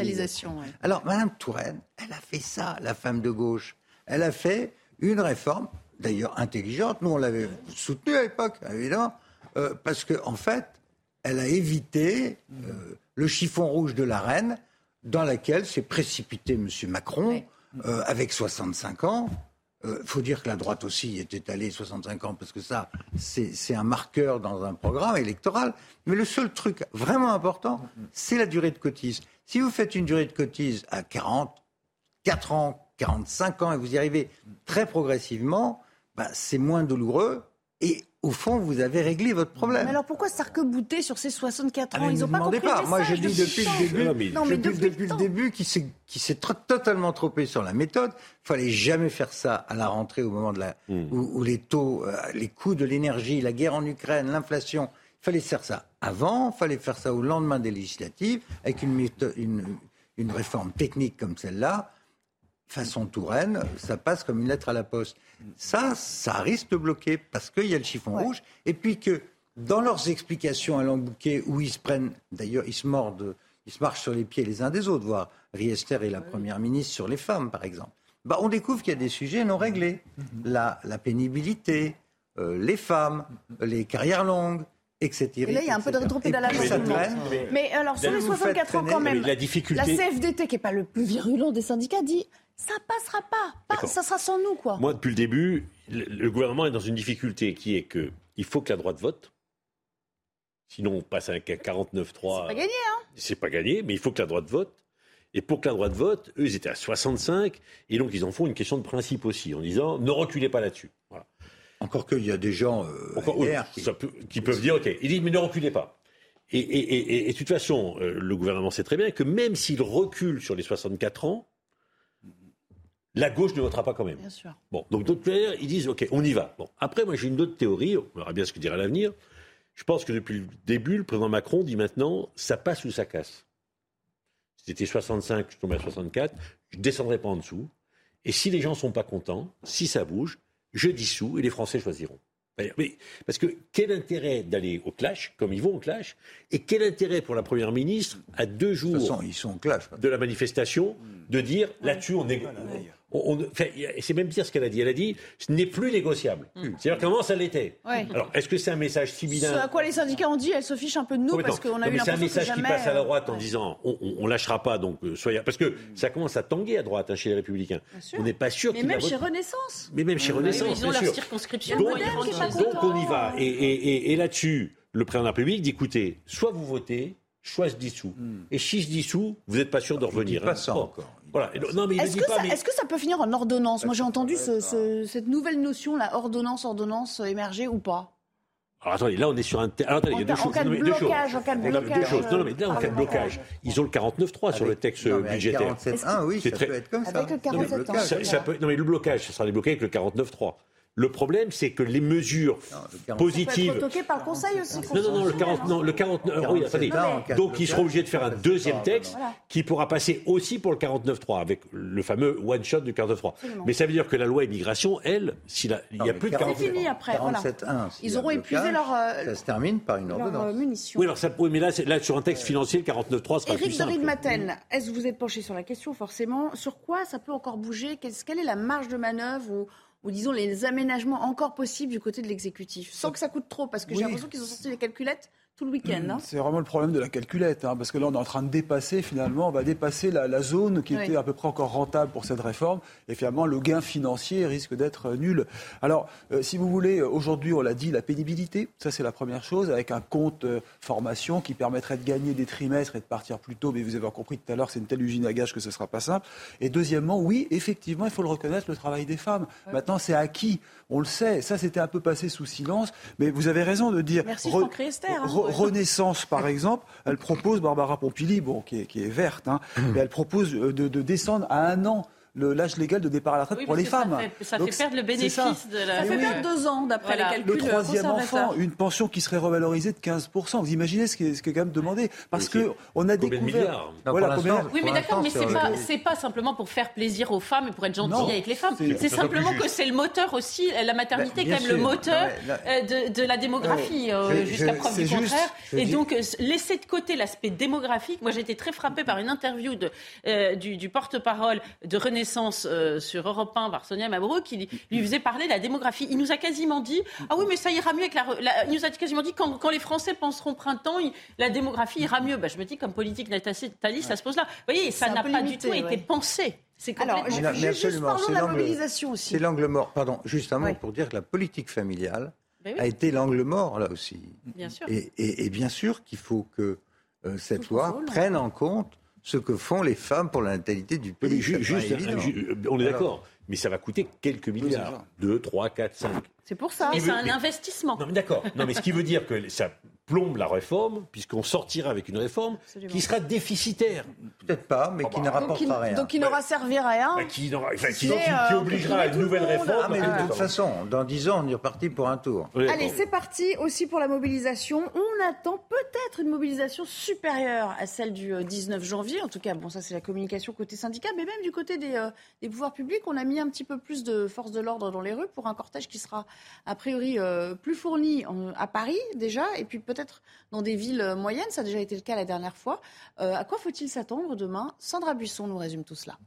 capitalisation ouais. Alors, Madame Touraine, elle a fait ça, la femme de gauche. Elle a fait une réforme, d'ailleurs intelligente, nous on l'avait soutenue à l'époque, évidemment, euh, parce qu'en en fait, elle a évité euh, le chiffon rouge de la reine, dans laquelle s'est précipité M. Macron, oui. euh, avec soixante-cinq ans. Il euh, faut dire que la droite aussi était allée soixante-cinq ans, parce que ça, c'est, c'est un marqueur dans un programme électoral. Mais le seul truc vraiment important, c'est la durée de cotise. Si vous faites une durée de cotise à quarante-quatre ans, quarante-cinq ans, et vous y arrivez très progressivement, bah, c'est moins douloureux, et au fond, vous avez réglé votre problème. Mais alors pourquoi s'arc-bouter sur ces soixante-quatre ans? ah Ils n'ont pas compris pas. Le message. Moi, je dis depuis le début, non, mais non, mais je depuis, depuis le, le début qu'il s'est, qu'il s'est trop, totalement trompé sur la méthode. Il ne fallait jamais faire ça à la rentrée, au moment de la, mmh. où, où les taux, euh, les coûts de l'énergie, la guerre en Ukraine, l'inflation. Il fallait faire ça avant, il fallait faire ça au lendemain des législatives, avec une, méthode, une, une réforme technique comme celle-là. Façon Touraine, ça passe comme une lettre à la poste. Ça, ça risque de bloquer, parce qu'il y a le chiffon ouais. rouge, et puis que dans leurs explications à l'embouquet, où ils se prennent, d'ailleurs ils se mordent, ils se marchent sur les pieds les uns des autres, voire Riester et la Première ministre sur les femmes, par exemple, bah, on découvre qu'il y a des sujets non réglés. La, la pénibilité, euh, les femmes, les carrières longues, et cetera. Et là, il y a un peu de rétropédalage. Mais, mais alors, sur les soixante-quatre ans quand même, la, difficulté... la C F D T, qui n'est pas le plus virulent des syndicats, dit... Ça passera pas, pas ça sera sans nous, quoi. Moi, depuis le début, le, le gouvernement est dans une difficulté qui est que il faut que la droite vote. Sinon, on passe à un quarante-neuf trois. C'est pas gagné, hein. C'est pas gagné, mais il faut que la droite vote. Et pour que la droite vote, eux, ils étaient à soixante-cinq. Et donc, ils en font une question de principe aussi, en disant, ne reculez pas là-dessus. Voilà. Encore qu'il y a des gens euh, Encore, L R, qui... Peut, qui peuvent dire, OK, ils disent, mais ne reculez pas. Et, et, et, et, et de toute façon, euh, le gouvernement sait très bien que même s'il recule sur les soixante-quatre ans, la gauche ne votera pas quand même. Bien sûr. Bon, donc d'autres players, ils disent, OK, on y va. Bon, après, moi, j'ai une autre théorie, on verra bien ce que dira l'avenir. Je pense que depuis le début, le président Macron dit maintenant, ça passe ou ça casse. C'était soixante-cinq, je tombe à soixante-quatre, je ne descendrai pas en dessous. Et si les gens ne sont pas contents, si ça bouge, je dissous et les Français choisiront. Mais, parce que quel intérêt d'aller au clash, comme ils vont au clash, et quel intérêt pour la Première ministre, à deux jours de, façon, ils sont au clash, de la manifestation, de dire, là-dessus, on est... On, on, enfin, c'est même pire ce qu'elle a dit. Elle a dit, ce n'est plus négociable. Mmh. C'est-à-dire qu'avant, ça l'était. Ouais. Alors, est-ce que c'est un message similaire? Ce à quoi les syndicats ont dit, elles se fichent un peu de nous, parce qu'on a non, eu l'impression que jamais... C'est un message qui passe à la droite euh... en disant, on, on, on lâchera pas, donc euh, soyez... Parce que ça commence à tanguer à droite, hein, chez les Républicains. On n'est pas sûr. Mais même chez Renaissance. Mais même chez Renaissance, Ils ont leur sûr. circonscription. Donc, donc on y va. Et, et, et, et là-dessus, le président de la République dit, écoutez, soit vous votez... Soit je dissous. Mm. Et si je dissous, vous n'êtes pas sûr ah, de revenir. Pas hein. ça encore. Voilà. Non, mais il est-ce, dit que pas, ça, mais... est-ce que ça peut finir en ordonnance? Moi, j'ai entendu ce, ce, cette nouvelle notion, la ordonnance, ordonnance émerger ou pas. Alors attendez, là on est sur un. Te... Alors attendez, il y a deux choses. En cas de blocage, en cas de blocage. Non, non, mais là en cas de blocage, ils ont le quarante-neuf trois sur le texte budgétaire. quarante-sept un, oui, ça peut être comme ça. Avec le quarante-sept un. Non, mais le blocage, ça sera débloqué avec le quarante-neuf trois. Le problème, c'est que les mesures positives... Ça peut être retoqué par le Conseil aussi. Non, non, non, le quarante... Non, le quarante-neuf... Oui, attendez. Donc, ils seront obligés de faire un deuxième texte qui pourra passer aussi pour le quarante-neuf trois, avec le fameux one-shot du quarante-neuf trois. Mais ça veut dire que la loi immigration, elle, s'il a... il n'y a plus de quarante-neuf trois. C'est fini après, voilà. Ils auront épuisé leur... Ça se termine par une ordonnance. Oui, alors ça... oui, mais là, c'est... là, sur un texte financier, le quarante-neuf trois sera plus simple. Éric Dorid-Maten, est-ce que vous êtes penché sur la question, forcément? Sur quoi ça peut encore bouger? Quelle est la marge de manœuvre ou... ou disons les aménagements encore possibles du côté de l'exécutif, sans que ça coûte trop, parce que oui. j'ai l'impression qu'ils ont sorti les calculettes tout le week-end. Mmh, hein. C'est vraiment le problème de la calculette, hein, parce que là on est en train de dépasser finalement, on va dépasser la, la zone qui oui. était à peu près encore rentable pour cette réforme, et finalement le gain financier risque d'être nul. Alors euh, si vous voulez, aujourd'hui on l'a dit, la pénibilité, ça c'est la première chose, avec un compte euh, formation qui permettrait de gagner des trimestres et de partir plus tôt, mais vous avez compris tout à l'heure, c'est une telle usine à gages que ce ne sera pas simple. Et deuxièmement, oui, effectivement, il faut le reconnaître, le travail des femmes. Ouais. Maintenant c'est acquis, on le sait, ça c'était un peu passé sous silence, mais vous avez raison de dire... Merci Franck Riester. Renaissance, par exemple, elle propose, Barbara Pompili, bon, qui est, qui est verte, hein, mais elle propose de, de descendre à un an le, l'âge légal de départ à la retraite oui, pour les ça femmes. Fait, ça donc, fait perdre le bénéfice de la... Ça fait oui. perdre deux ans, d'après voilà. les calculs. Le troisième enfant, une pension qui serait revalorisée de quinze pour cent. Vous imaginez ce qui est, ce qui est quand même demandé. Parce qu'on a combien découvert... De voilà, non, combien... Oui, mais d'accord, mais ce n'est pas, c'est pas simplement pour faire plaisir aux femmes et pour être gentil non, avec les femmes. C'est, c'est simplement que c'est le moteur aussi. La maternité bah, est quand même sûr. le moteur non, mais, là... de, de la démographie, oh, euh, je, jusqu'à preuve du contraire. Et donc, laisser de côté l'aspect démographique. Moi, j'ai été très frappée par une interview du porte-parole de Renaissance Euh, sur Europe un par Sonia Mabrouk qui lui faisait parler de la démographie. Il nous a quasiment dit ah oui mais ça ira mieux avec la, la il nous a quasiment dit quand, quand les Français penseront printemps il, la démographie ira mieux. Bah, je me dis comme politique nataliste ça se pose là. Vous voyez ça c'est n'a pas limité, du tout ouais. été pensé. C'est complètement... Alors, non, mais juste parlons de la mobilisation aussi. C'est l'angle mort. Pardon, juste un mot ouais. pour dire que la politique familiale ben oui. a été l'angle mort là aussi. Bien sûr. Et, et, et bien sûr qu'il faut que euh, cette tout loi contrôle, prenne en compte ce que font les femmes pour la natalité du pays. Juste, juste, on est Alors, d'accord, mais ça va coûter quelques milliards. deux, trois, quatre, cinq C'est pour ça. Mais c'est un mais, investissement. Non, mais d'accord. Non, mais ce qui veut dire que ça plombe la réforme, puisqu'on sortira avec une réforme Absolument. qui sera déficititaire. Peut-être pas, mais oh, qui bah. ne rapportera rien. Donc qui n'aura servi à rien. Bah, qui, n'aura, enfin, qui, donc, qui, qui obligera à une nouvelle réforme. Ah, mais de toute façon, dans dix ans, on est reparti pour un tour. Oui, Allez, bon. c'est parti aussi pour la mobilisation. On attend peut-être une mobilisation supérieure à celle du dix-neuf janvier. En tout cas, bon, ça c'est la communication côté syndicat, mais même du côté des, euh, des pouvoirs publics, on a mis un petit peu plus de force de l'ordre dans les rues pour un cortège qui sera a priori euh, plus fourni en, à Paris déjà, et puis peut-être dans des villes moyennes, ça a déjà été le cas la dernière fois. Euh, à quoi faut-il s'attendre demain ? Sandra Buisson nous résume tout cela.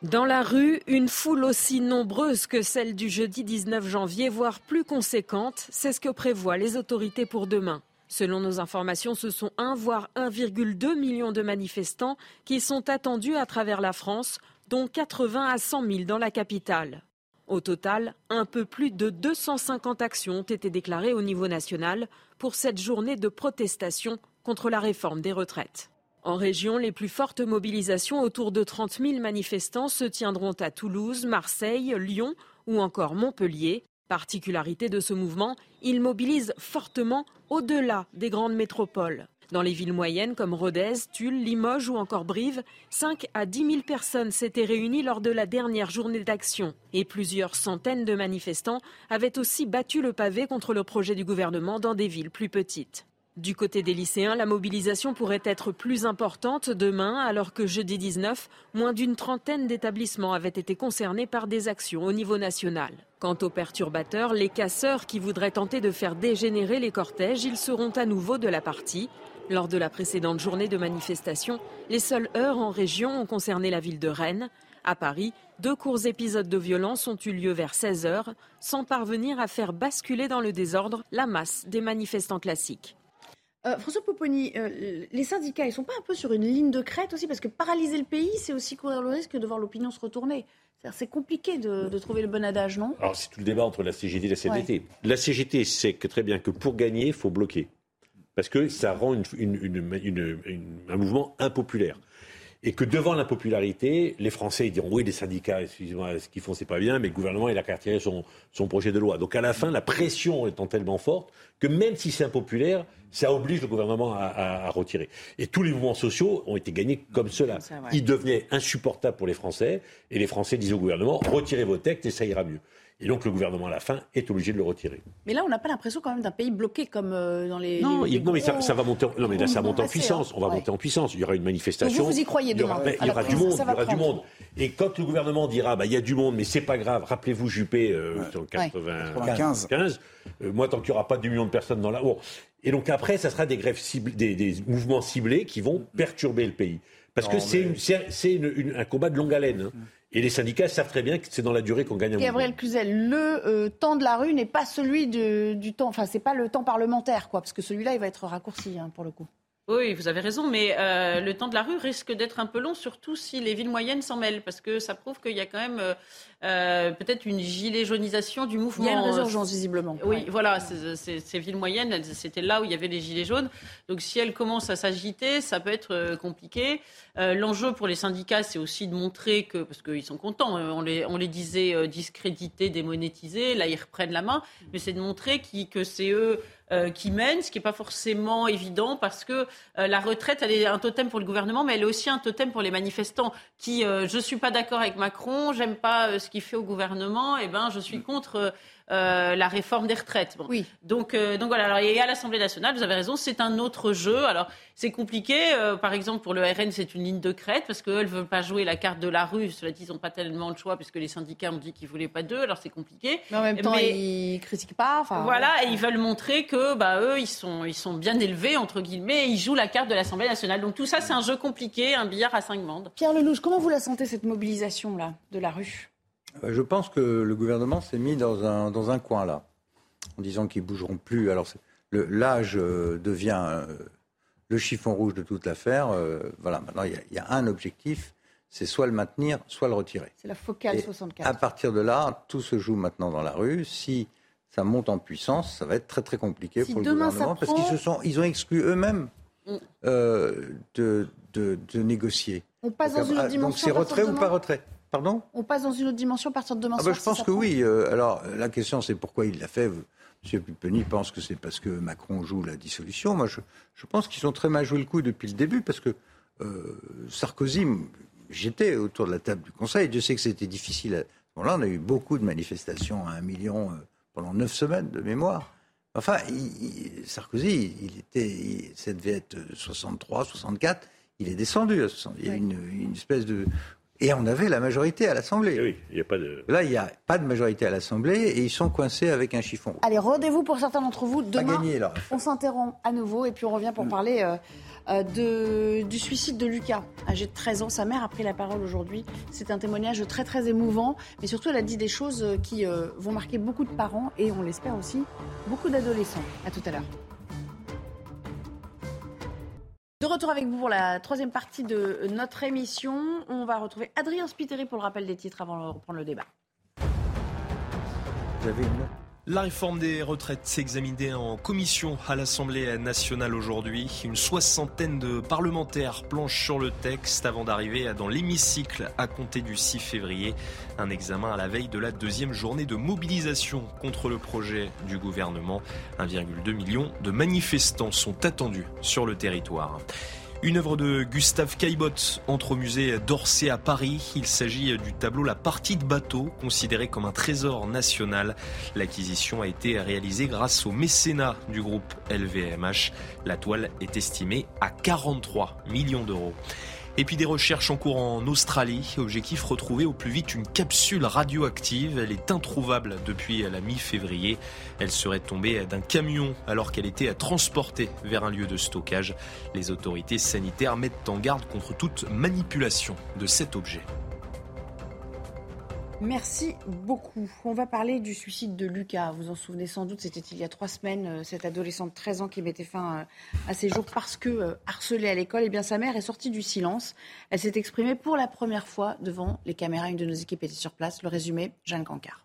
Dans la rue, une foule aussi nombreuse que celle du jeudi dix-neuf janvier, voire plus conséquente, c'est ce que prévoient les autorités pour demain. Selon nos informations, ce sont un voire un virgule deux million de manifestants qui sont attendus à travers la France, dont quatre-vingts à cent mille dans la capitale. Au total, un peu plus de deux cent cinquante actions ont été déclarées au niveau national pour cette journée de protestation contre la réforme des retraites. En région, les plus fortes mobilisations, autour de trente mille manifestants, se tiendront à Toulouse, Marseille, Lyon ou encore Montpellier. Particularité de ce mouvement, il mobilise fortement au-delà des grandes métropoles. Dans les villes moyennes comme Rodez, Tulle, Limoges ou encore Brive, cinq à dix mille personnes s'étaient réunies lors de la dernière journée d'action. Et plusieurs centaines de manifestants avaient aussi battu le pavé contre le projet du gouvernement dans des villes plus petites. Du côté des lycéens, la mobilisation pourrait être plus importante demain, alors que jeudi dix-neuf, moins d'une trentaine d'établissements avaient été concernés par des actions au niveau national. Quant aux perturbateurs, les casseurs qui voudraient tenter de faire dégénérer les cortèges, ils seront à nouveau de la partie. Lors de la précédente journée de manifestation, les seules heures en région ont concerné la ville de Rennes. À Paris, deux courts épisodes de violence ont eu lieu vers seize heures, sans parvenir à faire basculer dans le désordre la masse des manifestants classiques. Euh, François Pupponi, euh, les syndicats, ils ne sont pas un peu sur une ligne de crête aussi ? Parce que paralyser le pays, c'est aussi courir le risque de voir l'opinion se retourner. C'est-à-dire c'est compliqué de, de trouver le bon adage, non ? Alors c'est tout le débat entre la C G T et la C N D T. Ouais. La C G T sait que, très bien que pour gagner, il faut bloquer. Parce que ça rend une, une, une, une, une, un mouvement impopulaire. Et que devant l'impopularité, les Français ils diront oui, les syndicats, excusez-moi, ce qu'ils font, c'est pas bien, mais le gouvernement, il a qu'à retirer son, son projet de loi. Donc à la fin, la pression étant tellement forte que même si c'est impopulaire, ça oblige le gouvernement à, à, à retirer. Et tous les mouvements sociaux ont été gagnés comme cela. Ça, ouais. Ils devenaient insupportables pour les Français, et les Français disaient au gouvernement retirez vos textes et ça ira mieux. Et donc le gouvernement, à la fin, est obligé de le retirer. Mais là, on n'a pas l'impression quand même d'un pays bloqué comme euh, dans les... Non, les... Il, non mais ça, ça va monter en, non, mais là, ça monte en puissance. On va ouais. monter en puissance. Il y aura une manifestation. Et vous, vous y croyez demain ? Il y aura, du monde, il y aura du monde. Et quand le gouvernement dira, bah, il y a du monde, mais c'est pas grave. Rappelez-vous Juppé, euh, ouais. en quatre-vingt-quinze. Ouais. Euh, moi, tant qu'il n'y aura pas de millions de personnes dans la... Bon. Et donc après, ça sera des grèves ciblées, des, des mouvements ciblés qui vont perturber le pays. Parce non, que c'est, mais... une, c'est, c'est une, une, un combat de longue haleine. Hein. Et les syndicats savent très bien que c'est dans la durée qu'on gagne un Gabriel mouvement. Cluzel, le euh, temps de la rue n'est pas celui de, du temps, enfin c'est pas le temps parlementaire, quoi, parce que celui-là il va être raccourci hein, pour le coup. Oui, vous avez raison, mais euh, le temps de la rue risque d'être un peu long, surtout si les villes moyennes s'en mêlent, parce que ça prouve qu'il y a quand même euh, peut-être une gilet jaunisation du mouvement. Il y a une résurgence, visiblement. Oui, ouais. voilà, c'est, c'est, ces villes moyennes, c'était là où il y avait les gilets jaunes. Donc si elles commencent à s'agiter, ça peut être compliqué. Euh, l'enjeu pour les syndicats, c'est aussi de montrer que, parce qu'ils sont contents, on les, on les disait discrédités, démonétisés, là ils reprennent la main, mais c'est de montrer qui, que c'est eux... euh, qui mène, ce qui n'est pas forcément évident parce que euh, la retraite, elle est un totem pour le gouvernement, mais elle est aussi un totem pour les manifestants qui, euh, je ne suis pas d'accord avec Macron, j'aime pas euh, ce qu'il fait au gouvernement, et ben je suis contre... Euh, Euh, la réforme des retraites. Bon. Oui. Donc, euh, donc voilà. Alors, et à l'Assemblée nationale, vous avez raison, c'est un autre jeu. Alors, c'est compliqué. Euh, par exemple, pour le R N, c'est une ligne de crête parce qu'eux, ils ne veulent pas jouer la carte de la rue. Cela dit, ils n'ont pas tellement le choix puisque les syndicats ont dit qu'ils ne voulaient pas d'eux. Alors, c'est compliqué. Mais en même temps, Mais, ils ne critiquent pas. Voilà, ouais. Et ils veulent montrer que, bah, eux, ils sont, ils sont bien élevés, entre guillemets, et ils jouent la carte de l'Assemblée nationale. Donc, tout ça, c'est un jeu compliqué, un billard à cinq bandes. Pierre Lellouche, comment vous la sentez, cette mobilisation-là, de la rue ? Je pense que le gouvernement s'est mis dans un, dans un coin là, en disant qu'ils ne bougeront plus. Alors c'est, le, l'âge euh, devient euh, le chiffon rouge de toute l'affaire. Euh, voilà, maintenant il y, y a un objectif, c'est soit le maintenir, soit le retirer. C'est la focale soixante-quatre. À partir de là, tout se joue maintenant dans la rue. Si ça monte en puissance, ça va être très très compliqué si pour le gouvernement, prend... parce qu'ils se sont, ils ont exclu eux-mêmes euh, de, de, de négocier. On passe donc, dans une dimension. Donc c'est retrait ou pas retrait ? Pardon ? On passe dans une autre dimension à partir de demain ah soir. Bah je pense que oui. Euh, alors, la question, c'est pourquoi il l'a fait. M. Pupponi pense que c'est parce que Macron joue la dissolution. Moi, je, je pense qu'ils ont très mal joué le coup depuis le début, parce que euh, Sarkozy, j'étais autour de la table du Conseil. Je sais que c'était difficile. À... Bon, là, on a eu beaucoup de manifestations à un million euh, pendant neuf semaines de mémoire. Enfin, il, il, Sarkozy, il était, il, ça devait être soixante-trois, soixante-quatre. Il est descendu à soixante. Il y a une, une espèce de... Et on avait la majorité à l'Assemblée. Oui, y a pas de... Là, il n'y a pas de majorité à l'Assemblée et ils sont coincés avec un chiffon. Allez, rendez-vous pour certains d'entre vous demain. Gagner, on s'interrompt à nouveau et puis on revient pour parler euh, de, du suicide de Lucas, âgé de treize ans. Sa mère a pris la parole aujourd'hui. C'est un témoignage très, très émouvant. Mais surtout, elle a dit des choses qui euh, vont marquer beaucoup de parents et, on l'espère aussi, beaucoup d'adolescents. À tout à l'heure. De retour avec vous pour la troisième partie de notre émission. On va retrouver Adrien Spiteri pour le rappel des titres avant de reprendre le débat. J'avais une... La réforme des retraites s'examinait en commission à l'Assemblée nationale aujourd'hui. Une soixantaine de parlementaires planchent sur le texte avant d'arriver dans l'hémicycle à compter du six février. Un examen à la veille de la deuxième journée de mobilisation contre le projet du gouvernement. un virgule deux million de manifestants sont attendus sur le territoire. Une œuvre de Gustave Caillebotte entre au musée d'Orsay à Paris. Il s'agit du tableau La Partie de bateau, considéré comme un trésor national. L'acquisition a été réalisée grâce au mécénat du groupe L V M H. La toile est estimée à quarante-trois millions d'euros. Et puis des recherches en cours en Australie. Objectif, retrouver au plus vite une capsule radioactive. Elle est introuvable depuis la mi-février. Elle serait tombée d'un camion alors qu'elle était transportée vers un lieu de stockage. Les autorités sanitaires mettent en garde contre toute manipulation de cet objet. Merci beaucoup. On va parler du suicide de Lucas. Vous vous en souvenez sans doute, c'était il y a trois semaines, cette adolescente de treize ans qui mettait fin à ses jours parce que harcelée à l'école. Eh bien, sa mère est sortie du silence. Elle s'est exprimée pour la première fois devant les caméras. Une de nos équipes était sur place. Le résumé, Jeanne Cancard.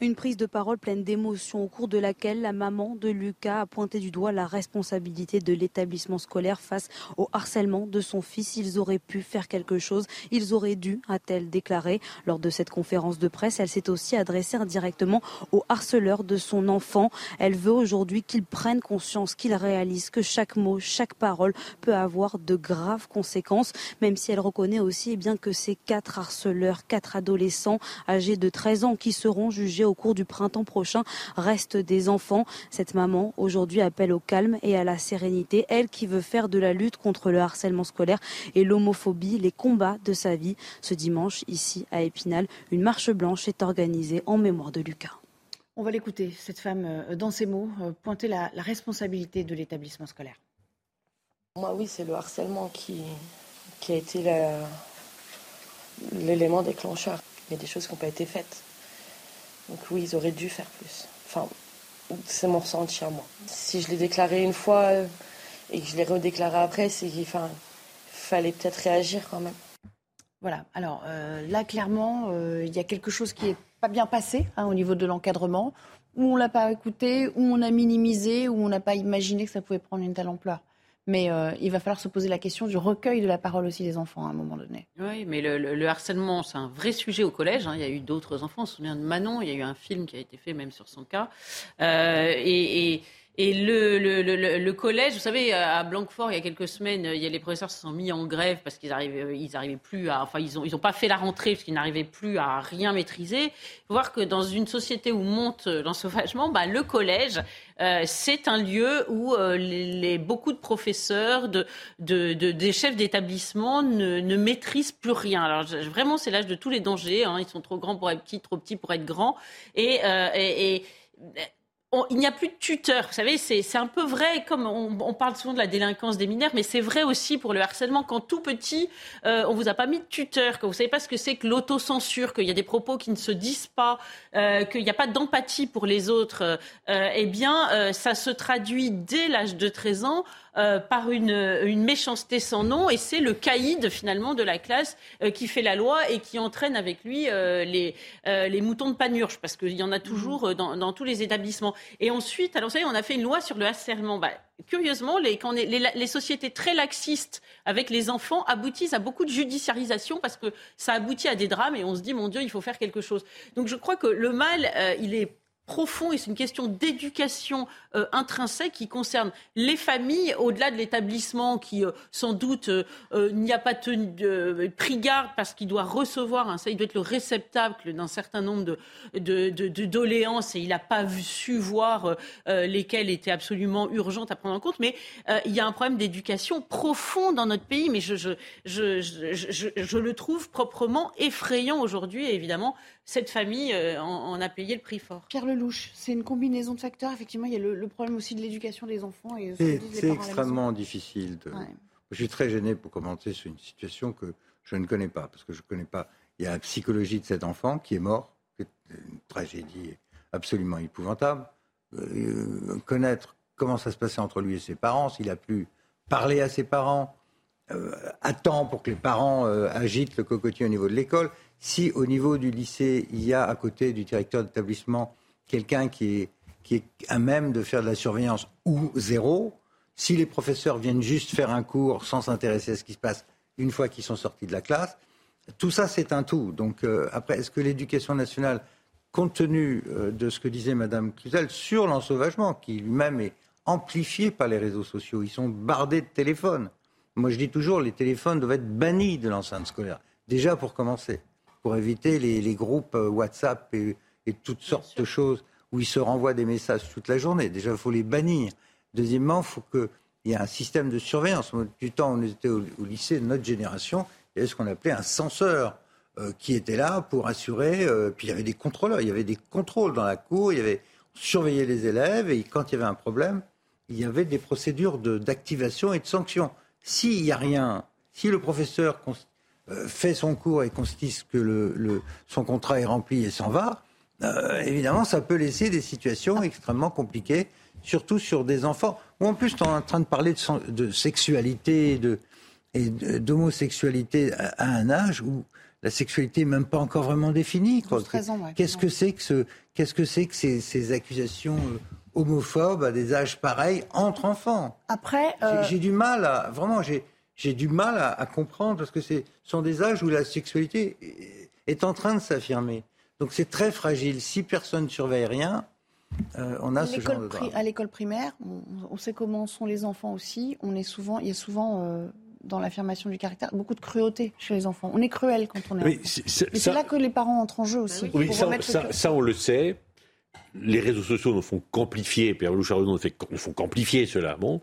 Une prise de parole pleine d'émotion au cours de laquelle la maman de Lucas a pointé du doigt la responsabilité de l'établissement scolaire face au harcèlement de son fils. Ils auraient pu faire quelque chose, ils auraient dû, a-t-elle déclaré. Lors de cette conférence de presse, elle s'est aussi adressée indirectement aux harceleurs de son enfant. Elle veut aujourd'hui qu'ils prennent conscience, qu'ils réalisent que chaque mot, chaque parole peut avoir de graves conséquences, même si elle reconnaît aussi eh bien, que ces quatre harceleurs, quatre adolescents âgés de treize ans qui seront jugés au au cours du printemps prochain restent des enfants. Cette maman aujourd'hui appelle au calme et à la sérénité, elle qui veut faire de la lutte contre le harcèlement scolaire et l'homophobie les combats de sa vie. Ce dimanche, ici à Épinal, une marche blanche est organisée en mémoire de Lucas. On va l'écouter, cette femme, dans ses mots, pointer la, la responsabilité de l'établissement scolaire. Moi, oui, c'est le harcèlement qui, qui a été la, l'élément déclencheur. Il y a des choses qui n'ont pas été faites. Donc oui, ils auraient dû faire plus. Enfin, c'est mon ressenti à moi. Si je l'ai déclaré une fois et que je l'ai redéclaré après, c'est qu'il enfin, fallait peut-être réagir quand même. Voilà. Alors euh, là, clairement, euh, il y a quelque chose qui n'est pas bien passé hein, au niveau de l'encadrement. Ou on ne l'a pas écouté, ou on a minimisé, ou on n'a pas imaginé que ça pouvait prendre une telle ampleur. Mais euh, il va falloir se poser la question du recueil de la parole aussi des enfants à un moment donné. Oui, mais le, le, le harcèlement, c'est un vrai sujet au collège. Hein. Il y a eu d'autres enfants. On se souvient de Manon. Il y a eu un film qui a été fait même sur son cas. Euh, et... et... Et le, le, le, le collège, vous savez, à Blanquefort, il y a quelques semaines, il y a les professeurs se sont mis en grève parce qu'ils arrivaient, ils arrivaient plus à, enfin, ils ont, ils ont pas fait la rentrée parce qu'ils n'arrivaient plus à rien maîtriser. Faut voir que dans une société où monte l'ensauvagement, bah, le collège, euh, c'est un lieu où euh, les, les, beaucoup de professeurs, de, de, de, des chefs d'établissement ne, ne maîtrisent plus rien. Alors, je, vraiment, c'est l'âge de tous les dangers, hein. Ils sont trop grands pour être petits, trop petits pour être grands. Et, euh, et, et, il n'y a plus de tuteurs, vous savez, c'est, c'est un peu vrai, comme on, on parle souvent de la délinquance des mineurs, mais c'est vrai aussi pour le harcèlement. Quand tout petit, euh, on vous a pas mis de tuteur, que vous savez pas ce que c'est que l'autocensure, qu'il y a des propos qui ne se disent pas, euh, qu'il n'y a pas d'empathie pour les autres, euh, eh bien, euh, ça se traduit dès l'âge de treize ans euh, par une, une méchanceté sans nom, et c'est le caïd, finalement, de la classe euh, qui fait la loi et qui entraîne avec lui euh, les, euh, les moutons de Panurge, parce qu'il y en a toujours euh, dans, dans tous les établissements. Et ensuite, alors vous savez, on a fait une loi sur le harcèlement. Bah, curieusement, les, quand on est, les, les sociétés très laxistes avec les enfants aboutissent à beaucoup de judiciarisation parce que ça aboutit à des drames et on se dit, mon Dieu, il faut faire quelque chose. Donc je crois que le mal, euh, il est profond et c'est une question d'éducation euh, intrinsèque qui concerne les familles au-delà de l'établissement qui euh, sans doute euh, euh, n'y a pas tenu, euh, pris garde parce qu'il doit recevoir, hein, ça il doit être le réceptacle d'un certain nombre de, de, de, de doléances et il n'a pas vu, su voir euh, lesquelles étaient absolument urgentes à prendre en compte, mais euh, il y a un problème d'éducation profond dans notre pays, mais je, je, je, je, je, je, je le trouve proprement effrayant aujourd'hui et évidemment cette famille euh, en, en a payé le prix fort. Pierre Lellouche, c'est une combinaison de facteurs. Effectivement, il y a le, le problème aussi de l'éducation des enfants. Et c'est c'est extrêmement difficile. De... Ouais. Je suis très gêné pour commenter sur une situation que je ne connais pas, parce que je ne connais pas. Il y a la psychologie de cet enfant qui est mort, c'est une tragédie absolument épouvantable. Euh, connaître comment ça se passait entre lui et ses parents, s'il a pu parler à ses parents, euh, attendre pour que les parents euh, agitent le cocotier au niveau de l'école. Si au niveau du lycée, il y a à côté du directeur d'établissement quelqu'un qui est, qui est à même de faire de la surveillance ou zéro, si les professeurs viennent juste faire un cours sans s'intéresser à ce qui se passe une fois qu'ils sont sortis de la classe, tout ça c'est un tout. Donc euh, après, est-ce que l'éducation nationale, compte tenu euh, de ce que disait Madame Cluzel sur l'ensauvagement, qui lui-même est amplifié par les réseaux sociaux, ils sont bardés de téléphones. Moi je dis toujours, les téléphones doivent être bannis de l'enceinte scolaire, déjà pour commencer, pour éviter les, les groupes WhatsApp et et toutes sortes de choses où ils se renvoient des messages toute la journée. Déjà, il faut les bannir. Deuxièmement, il faut qu'il y ait un système de surveillance. Du temps où on était au, au lycée, de notre génération, il y avait ce qu'on appelait un censeur euh, qui était là pour assurer. Euh, puis il y avait des contrôleurs, il y avait des contrôles dans la cour, il y avait, on surveillait les élèves et quand il y avait un problème, il y avait des procédures de, d'activation et de sanction. S'il n'y a rien, si le professeur cons, euh, fait son cours et constate que le, le, son contrat est rempli et s'en va, Euh, évidemment, ça peut laisser des situations extrêmement compliquées, surtout sur des enfants. Ou en plus, on est en train de parler de, son, de sexualité de, et de, d'homosexualité à, à un âge où la sexualité n'est même pas encore vraiment définie. Quoi. douze, treize ans, ouais. Qu'est-ce que c'est que, ce, qu'est-ce que, c'est que ces, ces accusations homophobes à des âges pareils entre enfants ? Après, euh... j'ai, j'ai du mal à vraiment, j'ai, j'ai du mal à, à comprendre parce que ce sont des âges où la sexualité est, est en train de s'affirmer. Donc c'est très fragile. Si personne ne surveille rien, euh, on a à ce genre de drame. À l'école primaire, on, on sait comment sont les enfants aussi. On est souvent, il y a souvent, euh, dans l'affirmation du caractère, beaucoup de cruauté chez les enfants. On est cruel quand on est oui, enfant. C'est, c'est, Mais ça, c'est là que les parents entrent en jeu aussi. Oui, ça, ça, ça on le sait. Les réseaux sociaux ne font qu'amplifier. Pierre Lellouche ne font qu'amplifier cela. Bon,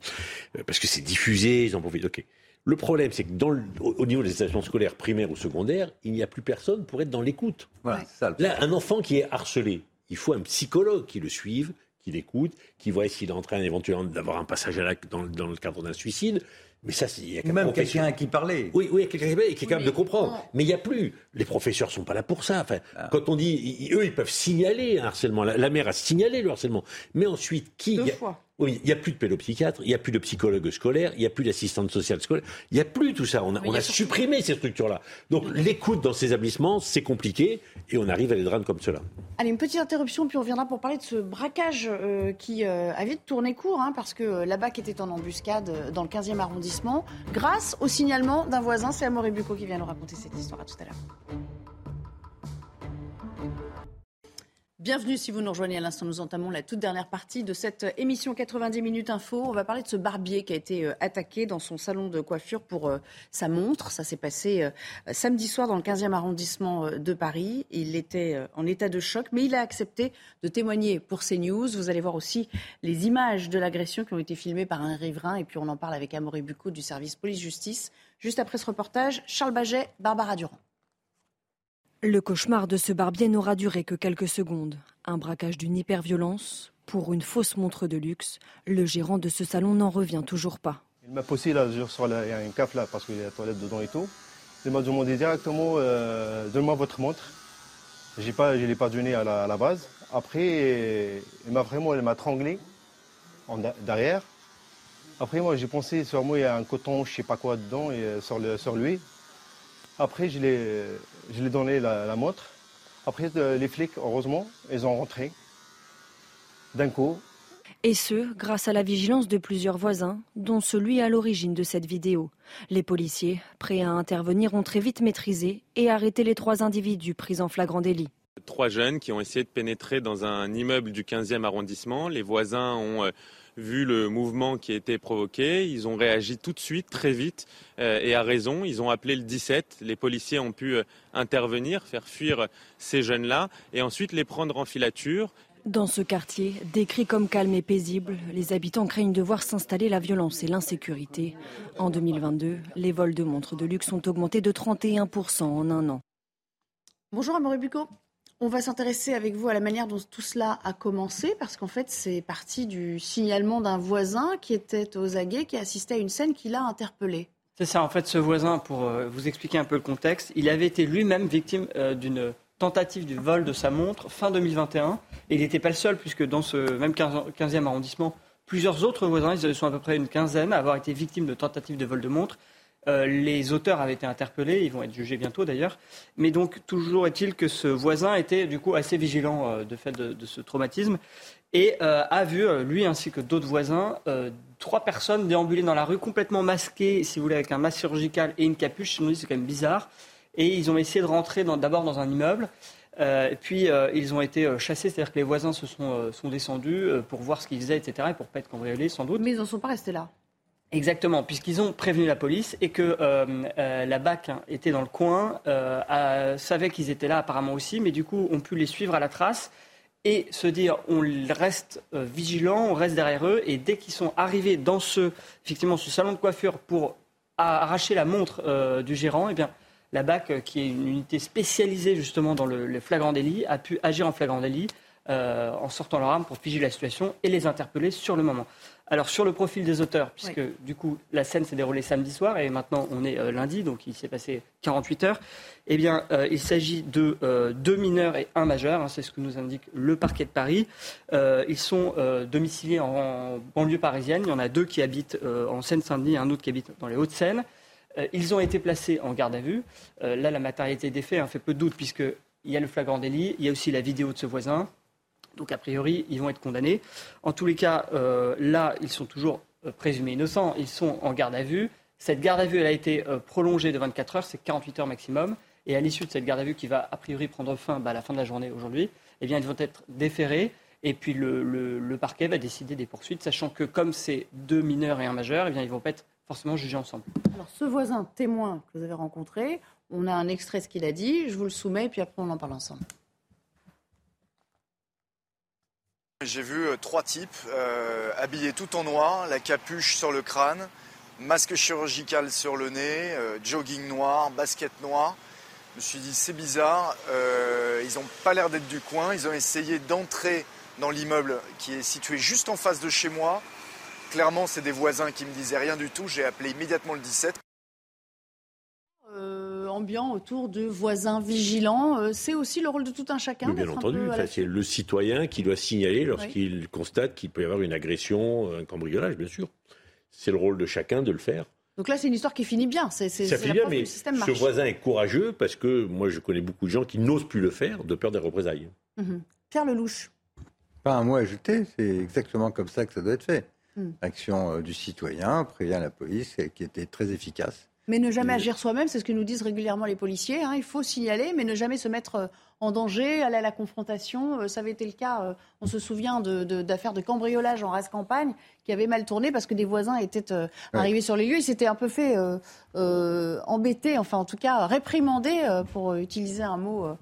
parce que c'est diffusé, ils en profitent. Ok. Le problème, c'est que dans le, au niveau des établissements scolaires, primaires ou secondaires, il n'y a plus personne pour être dans l'écoute. Voilà, c'est ça. Là, un enfant qui est harcelé, il faut un psychologue qui le suive, qui l'écoute, qui voit s'il est en train éventuellement d'avoir un passage à l'acte dans, dans le cadre d'un suicide. Mais ça, il y a quand même quelqu'un à qui parler. Oui, oui, quelqu'un qui parle et qui est capable de comprendre. Mais il n'y a plus. Les professeurs ne sont pas là pour ça. Enfin, ah. Quand on dit, ils, eux, ils peuvent signaler un harcèlement. La, la mère a signalé le harcèlement. Mais ensuite, qui Deux a... fois. Oui, il n'y a plus de pédopsychiatre, il n'y a plus de psychologue scolaire, il n'y a plus d'assistante sociale scolaire, il n'y a plus tout ça. On a, on a, a supprimé surtout... ces structures-là. Donc l'écoute dans ces établissements, c'est compliqué et on arrive à des drames comme cela. Allez, une petite interruption, puis on reviendra pour parler de ce braquage euh, qui euh, a vite tourné court, hein, parce que euh, la B A C était en embuscade euh, dans le quinzième arrondissement, grâce au signalement d'un voisin. C'est Amaury Bucco qui vient nous raconter cette histoire à tout à l'heure. Bienvenue si vous nous rejoignez à l'instant. Nous entamons la toute dernière partie de cette émission quatre-vingt-dix Minutes Info. On va parler de ce barbier qui a été attaqué dans son salon de coiffure pour sa montre. Ça s'est passé samedi soir dans le quinzième arrondissement de Paris. Il était en état de choc, mais il a accepté de témoigner pour CNews. Vous allez voir aussi les images de l'agression qui ont été filmées par un riverain. Et puis on en parle avec Amaury Bucco du service police-justice. Juste après ce reportage, Charles Baget, Barbara Durand. Le cauchemar de ce barbier n'aura duré que quelques secondes. Un braquage d'une hyperviolence pour une fausse montre de luxe. Le gérant de ce salon n'en revient toujours pas. Il m'a poussé là, sur la, il y a une café là parce qu'il y a la toilette dedans et tout. Il m'a demandé directement euh, donne-moi votre montre. J'ai pas, je l'ai pas donné à la, à la base. Après, il m'a vraiment, il m'a tranglé en, derrière. Après moi, j'ai pensé sur moi il y a un coton, je sais pas quoi dedans et sur, le, sur lui. Après, je l'ai, je l'ai donné la, la montre. Après, les flics, heureusement, ils ont rentré d'un coup. Et ce, grâce à la vigilance de plusieurs voisins, dont celui à l'origine de cette vidéo. Les policiers, prêts à intervenir, ont très vite maîtrisé et arrêté les trois individus pris en flagrant délit. Trois jeunes qui ont essayé de pénétrer dans un immeuble du quinzième arrondissement. Les voisins ont... Euh, vu le mouvement qui a été provoqué, ils ont réagi tout de suite, très vite, euh, et à raison. Ils ont appelé le dix-sept. Les policiers ont pu euh, intervenir, faire fuir ces jeunes-là, et ensuite les prendre en filature. Dans ce quartier, décrit comme calme et paisible, les habitants craignent de voir s'installer la violence et l'insécurité. En deux mille vingt-deux, les vols de montres de luxe ont augmenté de trente et un pour cent en un an. Bonjour Amaury Bucco. On va s'intéresser avec vous à la manière dont tout cela a commencé, parce qu'en fait, c'est parti du signalement d'un voisin qui était aux aguets, qui assistait à une scène qui l'a interpellé. C'est ça, en fait, ce voisin, pour vous expliquer un peu le contexte, il avait été lui-même victime d'une tentative du vol de sa montre fin deux mille vingt et un. Et il n'était pas le seul, puisque dans ce même quinzième arrondissement, plusieurs autres voisins, ils sont à peu près une quinzaine, à avoir été victimes de tentatives de vol de montre. Euh, les auteurs avaient été interpellés, ils vont être jugés bientôt d'ailleurs. Mais donc, toujours est-il que ce voisin était du coup assez vigilant euh, de fait de, de ce traumatisme et euh, a vu, lui ainsi que d'autres voisins, euh, trois personnes déambuler dans la rue complètement masquées, si vous voulez, avec un masque chirurgical et une capuche. Ils nous disent c'est quand même bizarre. Et ils ont essayé de rentrer dans, d'abord dans un immeuble. Euh, et puis, euh, ils ont été euh, chassés, c'est-à-dire que les voisins se sont, euh, sont descendus euh, pour voir ce qu'ils faisaient, et cetera, et pour ne pas être cambriolés, sans doute. Mais ils n'en sont pas restés là. Exactement, puisqu'ils ont prévenu la police et que euh, euh, la B A C hein, était dans le coin, euh, euh, savait qu'ils étaient là apparemment aussi, mais du coup, on peut les suivre à la trace et se dire, on reste euh, vigilant, on reste derrière eux. Et dès qu'ils sont arrivés dans ce, effectivement, ce salon de coiffure pour arracher la montre euh, du gérant, eh bien, la B A C, qui est une unité spécialisée justement dans le, le flagrant délit, a pu agir en flagrant délit euh, en sortant leur arme pour figer la situation et les interpeller sur le moment. Alors sur le profil des auteurs, puisque oui. du coup la scène s'est déroulée samedi soir et maintenant on est euh, lundi, donc il s'est passé quarante-huit heures, eh bien euh, il s'agit de euh, deux mineurs et un majeur, hein, c'est ce que nous indique le parquet de Paris. Euh, ils sont euh, domiciliés en, en banlieue parisienne, il y en a deux qui habitent euh, en Seine-Saint-Denis et un autre qui habite dans les Hauts-de-Seine. Euh, ils ont été placés en garde à vue. Euh, là la matérialité des faits hein, fait peu de doute puisqu'il y a le flagrant délit, il y a aussi la vidéo de ce voisin. Donc, a priori, ils vont être condamnés. En tous les cas, euh, là, ils sont toujours euh, présumés innocents. Ils sont en garde à vue. Cette garde à vue, elle a été euh, prolongée de vingt-quatre heures, c'est quarante-huit heures maximum. Et à l'issue de cette garde à vue qui va, a priori, prendre fin bah, à la fin de la journée aujourd'hui, eh bien, ils vont être déférés. Et puis, le, le, le parquet va décider des poursuites, sachant que comme c'est deux mineurs et un majeur, eh bien, ils ne vont pas être forcément jugés ensemble. Alors, ce voisin témoin que vous avez rencontré, on a un extrait de ce qu'il a dit. Je vous le soumets, puis après, on en parle ensemble. J'ai vu trois types euh, habillés tout en noir, la capuche sur le crâne, masque chirurgical sur le nez, euh, jogging noir, basket noir. Je me suis dit c'est bizarre, euh, ils n'ont pas l'air d'être du coin. Ils ont essayé d'entrer dans l'immeuble qui est situé juste en face de chez moi. Clairement, c'est des voisins qui me disaient rien du tout. J'ai appelé immédiatement le dix-sept. Euh, en ambiant autour de voisins vigilants. Euh, c'est aussi le rôle de tout un chacun. Mais bien entendu, enfin, c'est le citoyen qui doit signaler lorsqu'il oui. constate qu'il peut y avoir une agression, un cambriolage, bien sûr. C'est le rôle de chacun de le faire. Donc là, c'est une histoire qui finit bien. C'est, c'est, ça c'est finit bien, mais ce voisin est courageux parce que moi, je connais beaucoup de gens qui n'osent plus le faire de peur des représailles. Mmh. Pierre Lellouche. Pas un mot à ajouter, c'est exactement comme ça que ça doit être fait. Mmh. L'action du citoyen prévient la police, qui était très efficace. Mais ne jamais Et... agir soi-même, c'est ce que nous disent régulièrement les policiers. Hein. Il faut signaler, mais ne jamais se mettre en danger, aller à la confrontation. Ça avait été le cas, on se souvient, de, de, d'affaires de cambriolage en rase campagne qui avaient mal tourné parce que des voisins étaient euh, arrivés ouais. sur les lieux. Ils s'étaient un peu fait euh, euh, embêter, enfin en tout cas réprimander, euh, pour utiliser un mot, euh,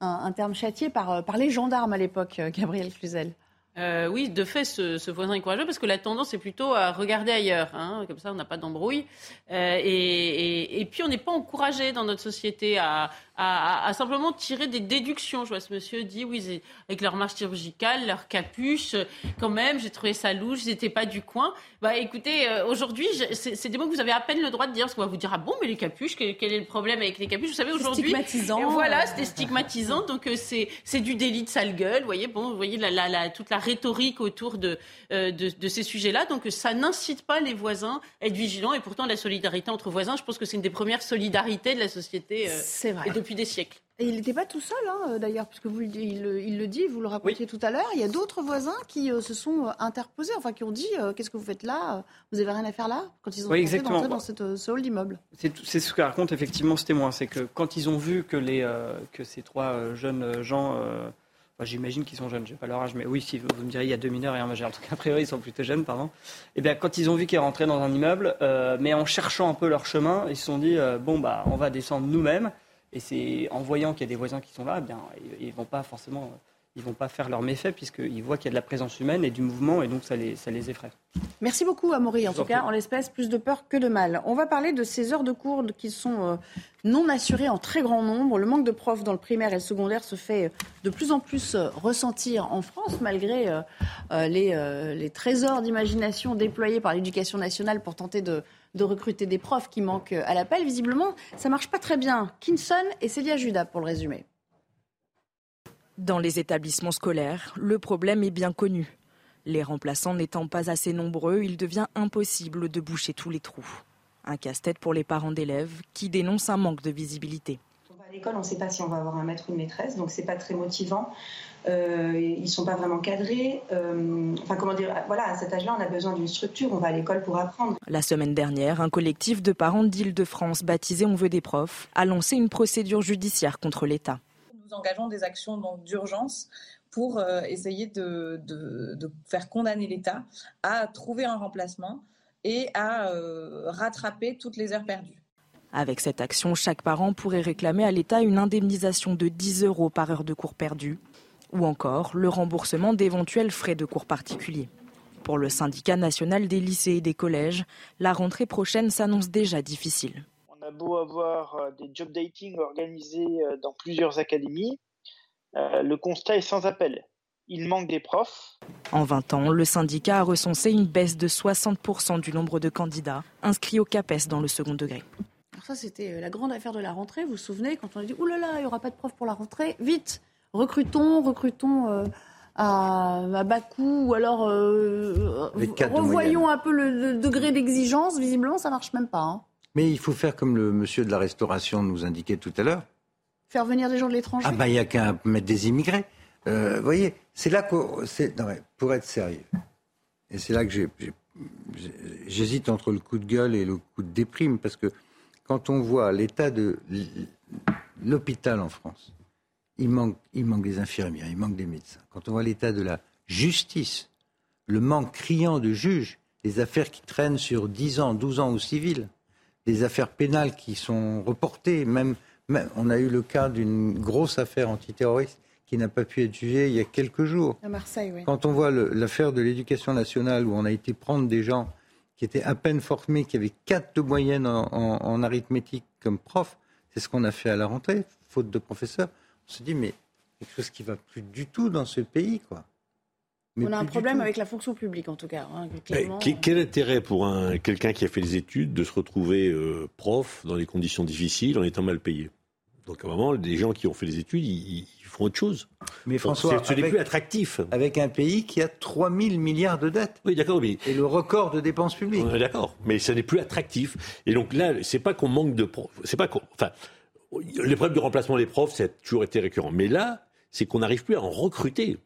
un, un terme châtié, par, par les gendarmes à l'époque, euh, Gabriel Cluzel. Euh, oui, de fait, ce, ce voisin est courageux parce que la tendance est plutôt à regarder ailleurs. Hein, comme ça, on n'a pas d'embrouille. Euh, et, et, et puis, on n'est pas encouragé dans notre société à, à, à simplement tirer des déductions. Je vois ce monsieur dit, oui, avec leur marche chirurgicale, leur capuche, quand même, j'ai trouvé ça louche, ils n'étaient pas du coin. Bah, écoutez, aujourd'hui, je, c'est, c'est des mots que vous avez à peine le droit de dire parce qu'on va vous dire, ah bon, mais les capuches, quel, quel est le problème avec les capuches ? Vous savez, aujourd'hui, c'est stigmatisant. Voilà, c'était stigmatisant. Donc, c'est, c'est du délit de sale gueule. Vous voyez, bon, vous voyez la, la, la, toute la rhétorique autour de, euh, de, de ces sujets-là. Donc, ça n'incite pas les voisins à être vigilants. Et pourtant, la solidarité entre voisins, je pense que c'est une des premières solidarités de la société euh, et depuis des siècles. Et il n'était pas tout seul, hein, d'ailleurs, puisque vous, il, il le dit, vous le racontiez oui. tout à l'heure. Il y a d'autres voisins qui euh, se sont interposés, enfin qui ont dit euh, « Qu'est-ce que vous faites là ? Vous n'avez rien à faire là ?» Quand ils ont oui, tenté d'entrer dans cette, ce hall d'immeuble. C'est, c'est ce que raconte effectivement ce témoin. C'est que quand ils ont vu que, les, euh, que ces trois jeunes gens... Euh, Enfin, j'imagine qu'ils sont jeunes, j'ai pas leur âge, mais oui, si vous, vous me direz, il y a deux mineurs et un majeur, donc a priori ils sont plutôt jeunes, pardon. Et bien quand ils ont vu qu'ils rentraient dans un immeuble, euh, mais en cherchant un peu leur chemin, ils se sont dit, euh, bon bah on va descendre nous-mêmes, et c'est en voyant qu'il y a des voisins qui sont là, eh bien ils, ils vont pas forcément, ils vont pas faire leur méfait, puisqu'ils voient qu'il y a de la présence humaine et du mouvement, et donc ça les, ça les effraie. Merci beaucoup Amaury, en tout cas, en l'espèce, plus de peur que de mal. On va parler de ces heures de cours qui sont non assurées en très grand nombre. Le manque de profs dans le primaire et le secondaire se fait de plus en plus ressentir en France, malgré les, les trésors d'imagination déployés par l'Éducation nationale pour tenter de, de recruter des profs qui manquent à l'appel. Visiblement, ça marche pas très bien. Kinson et Célia Judas pour le résumé. Dans les établissements scolaires, le problème est bien connu. Les remplaçants n'étant pas assez nombreux, il devient impossible de boucher tous les trous. Un casse-tête pour les parents d'élèves qui dénoncent un manque de visibilité. On va à l'école, on ne sait pas si on va avoir un maître ou une maîtresse, donc c'est pas très motivant. Euh, ils ne sont pas vraiment cadrés. Euh, enfin, comment dire, voilà, à cet âge-là, on a besoin d'une structure, on va à l'école pour apprendre. La semaine dernière, un collectif de parents d'Île-de-France, baptisé On veut des profs, a lancé une procédure judiciaire contre l'État. Nous engageons des actions donc, d'urgence pour essayer de, de, de faire condamner l'État à trouver un remplacement et à euh, rattraper toutes les heures perdues. Avec cette action, chaque parent pourrait réclamer à l'État une indemnisation de dix euros par heure de cours perdue ou encore le remboursement d'éventuels frais de cours particuliers. Pour le syndicat national des lycées et des collèges, la rentrée prochaine s'annonce déjà difficile. On a beau avoir des job dating organisés dans plusieurs académies, Euh, le constat est sans appel. Il manque des profs. En vingt ans, le syndicat a recensé une baisse de soixante pour cent du nombre de candidats inscrits au CAPES dans le second degré. Alors ça, c'était la grande affaire de la rentrée. Vous vous souvenez, quand on a dit « Ouh là là, il n'y aura pas de profs pour la rentrée. Vite, recrutons, recrutons euh, à, à bas coût. Ou alors, euh, revoyons un peu le, le degré d'exigence. Visiblement, ça ne marche même pas. Hein. » Mais il faut faire comme le monsieur de la restauration nous indiquait tout à l'heure. Faire venir des gens de l'étranger. Ah ben, il n'y a qu'à mettre des immigrés. Vous euh, voyez, c'est là que... C'est, non, pour être sérieux, et c'est là que j'ai, j'ai, j'hésite entre le coup de gueule et le coup de déprime, parce que quand on voit l'état de l'hôpital en France, il manque, il manque des infirmières, il manque des médecins. Quand on voit l'état de la justice, le manque criant de juges, les affaires qui traînent sur dix ans, douze ans au civil, des affaires pénales qui sont reportées, même... On a eu le cas d'une grosse affaire antiterroriste qui n'a pas pu être jugée il y a quelques jours. À Marseille, oui. Quand on voit le, l'affaire de l'Éducation nationale où on a été prendre des gens qui étaient à peine formés, qui avaient quatre de moyenne en, en, en arithmétique comme prof, c'est ce qu'on a fait à la rentrée, faute de professeurs. On se dit, mais quelque chose qui ne va plus du tout dans ce pays, quoi. Mais on a un problème avec la fonction publique, en tout cas. Hein, clairement. Quel, quel intérêt pour un, quelqu'un qui a fait des études de se retrouver euh, prof dans des conditions difficiles en étant mal payé ? Donc à un moment, les gens qui ont fait des études, ils, ils font autre chose. Mais François, ce n'est plus attractif. Avec un pays qui a trois mille milliards de dettes. Oui, d'accord. Mais... Et le record de dépenses publiques. Oui, d'accord, mais ce n'est plus attractif. Et donc là, c'est pas qu'on manque de profs. C'est pas qu'on... Enfin, le problème de remplacement des profs, ça a toujours été récurrent. Mais là, c'est qu'on n'arrive plus à en recruter.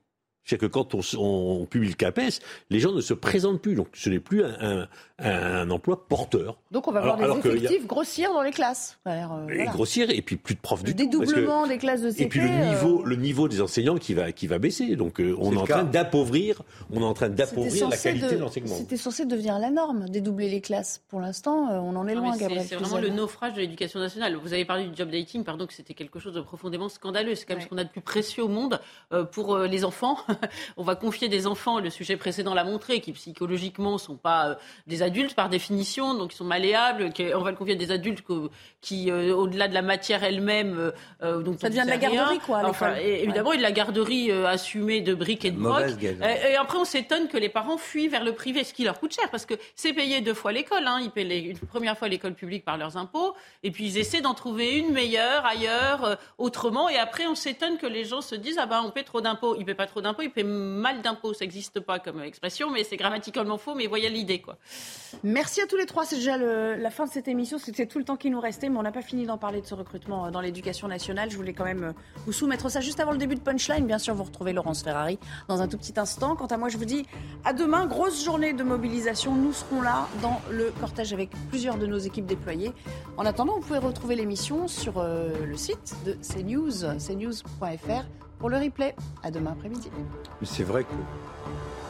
C'est que quand on, on publie le CAPES, les gens ne se présentent plus. Donc ce n'est plus un, un, un emploi porteur. Donc on va voir les effectifs a... grossir dans les classes. Alors, euh, voilà. Et grossir, et puis plus de profs du tout. Dédoublement des classes de C P. Et puis le niveau, euh... le niveau des enseignants qui va, qui va baisser. Donc euh, on, est en train d'appauvrir, on est en train d'appauvrir la qualité de, de l'enseignement. C'était censé devenir la norme, dédoubler les classes. Pour l'instant, euh, on en est non, loin, c'est, Gabriel. C'est vraiment Cluzel. Le naufrage de l'éducation nationale. Vous avez parlé du job dating, pardon, que c'était quelque chose de profondément scandaleux. C'est quand même ouais. ce qu'on a de plus précieux au monde euh, pour euh, les enfants. On va confier des enfants, le sujet précédent l'a montré, qui psychologiquement ne sont pas euh, des adultes par définition, donc ils sont malléables. Qui, on va le confier à des adultes que, qui, euh, au-delà de la matière elle-même... Euh, donc ça devient de la rien. Garderie, quoi. Enfin, et, évidemment, ouais. et de la garderie euh, assumée de briques et de broc. Et, et après, on s'étonne que les parents fuient vers le privé, ce qui leur coûte cher, parce que c'est payé deux fois l'école. Hein. Ils paient les, une première fois l'école publique par leurs impôts, et puis ils essaient d'en trouver une meilleure, ailleurs, euh, autrement. Et après, on s'étonne que les gens se disent « Ah ben, on paie trop d'impôts. » Ils ne paient pas trop d'impôts. Il fait mal d'impôts, ça n'existe pas comme expression, mais c'est grammaticalement faux, mais voyez l'idée, quoi. Merci à tous les trois, c'est déjà le, la fin de cette émission, c'était tout le temps qui nous restait, mais on n'a pas fini d'en parler de ce recrutement dans l'éducation nationale. Je voulais quand même vous soumettre ça juste avant le début de Punchline. Bien sûr, vous retrouvez Laurence Ferrari dans un tout petit instant. Quant à moi, je vous dis à demain, grosse journée de mobilisation, nous serons là dans le cortège avec plusieurs de nos équipes déployées. En attendant, vous pouvez retrouver l'émission sur euh, le site de CNews, c news point f r. Pour le replay, à demain après-midi. Mais c'est vrai que...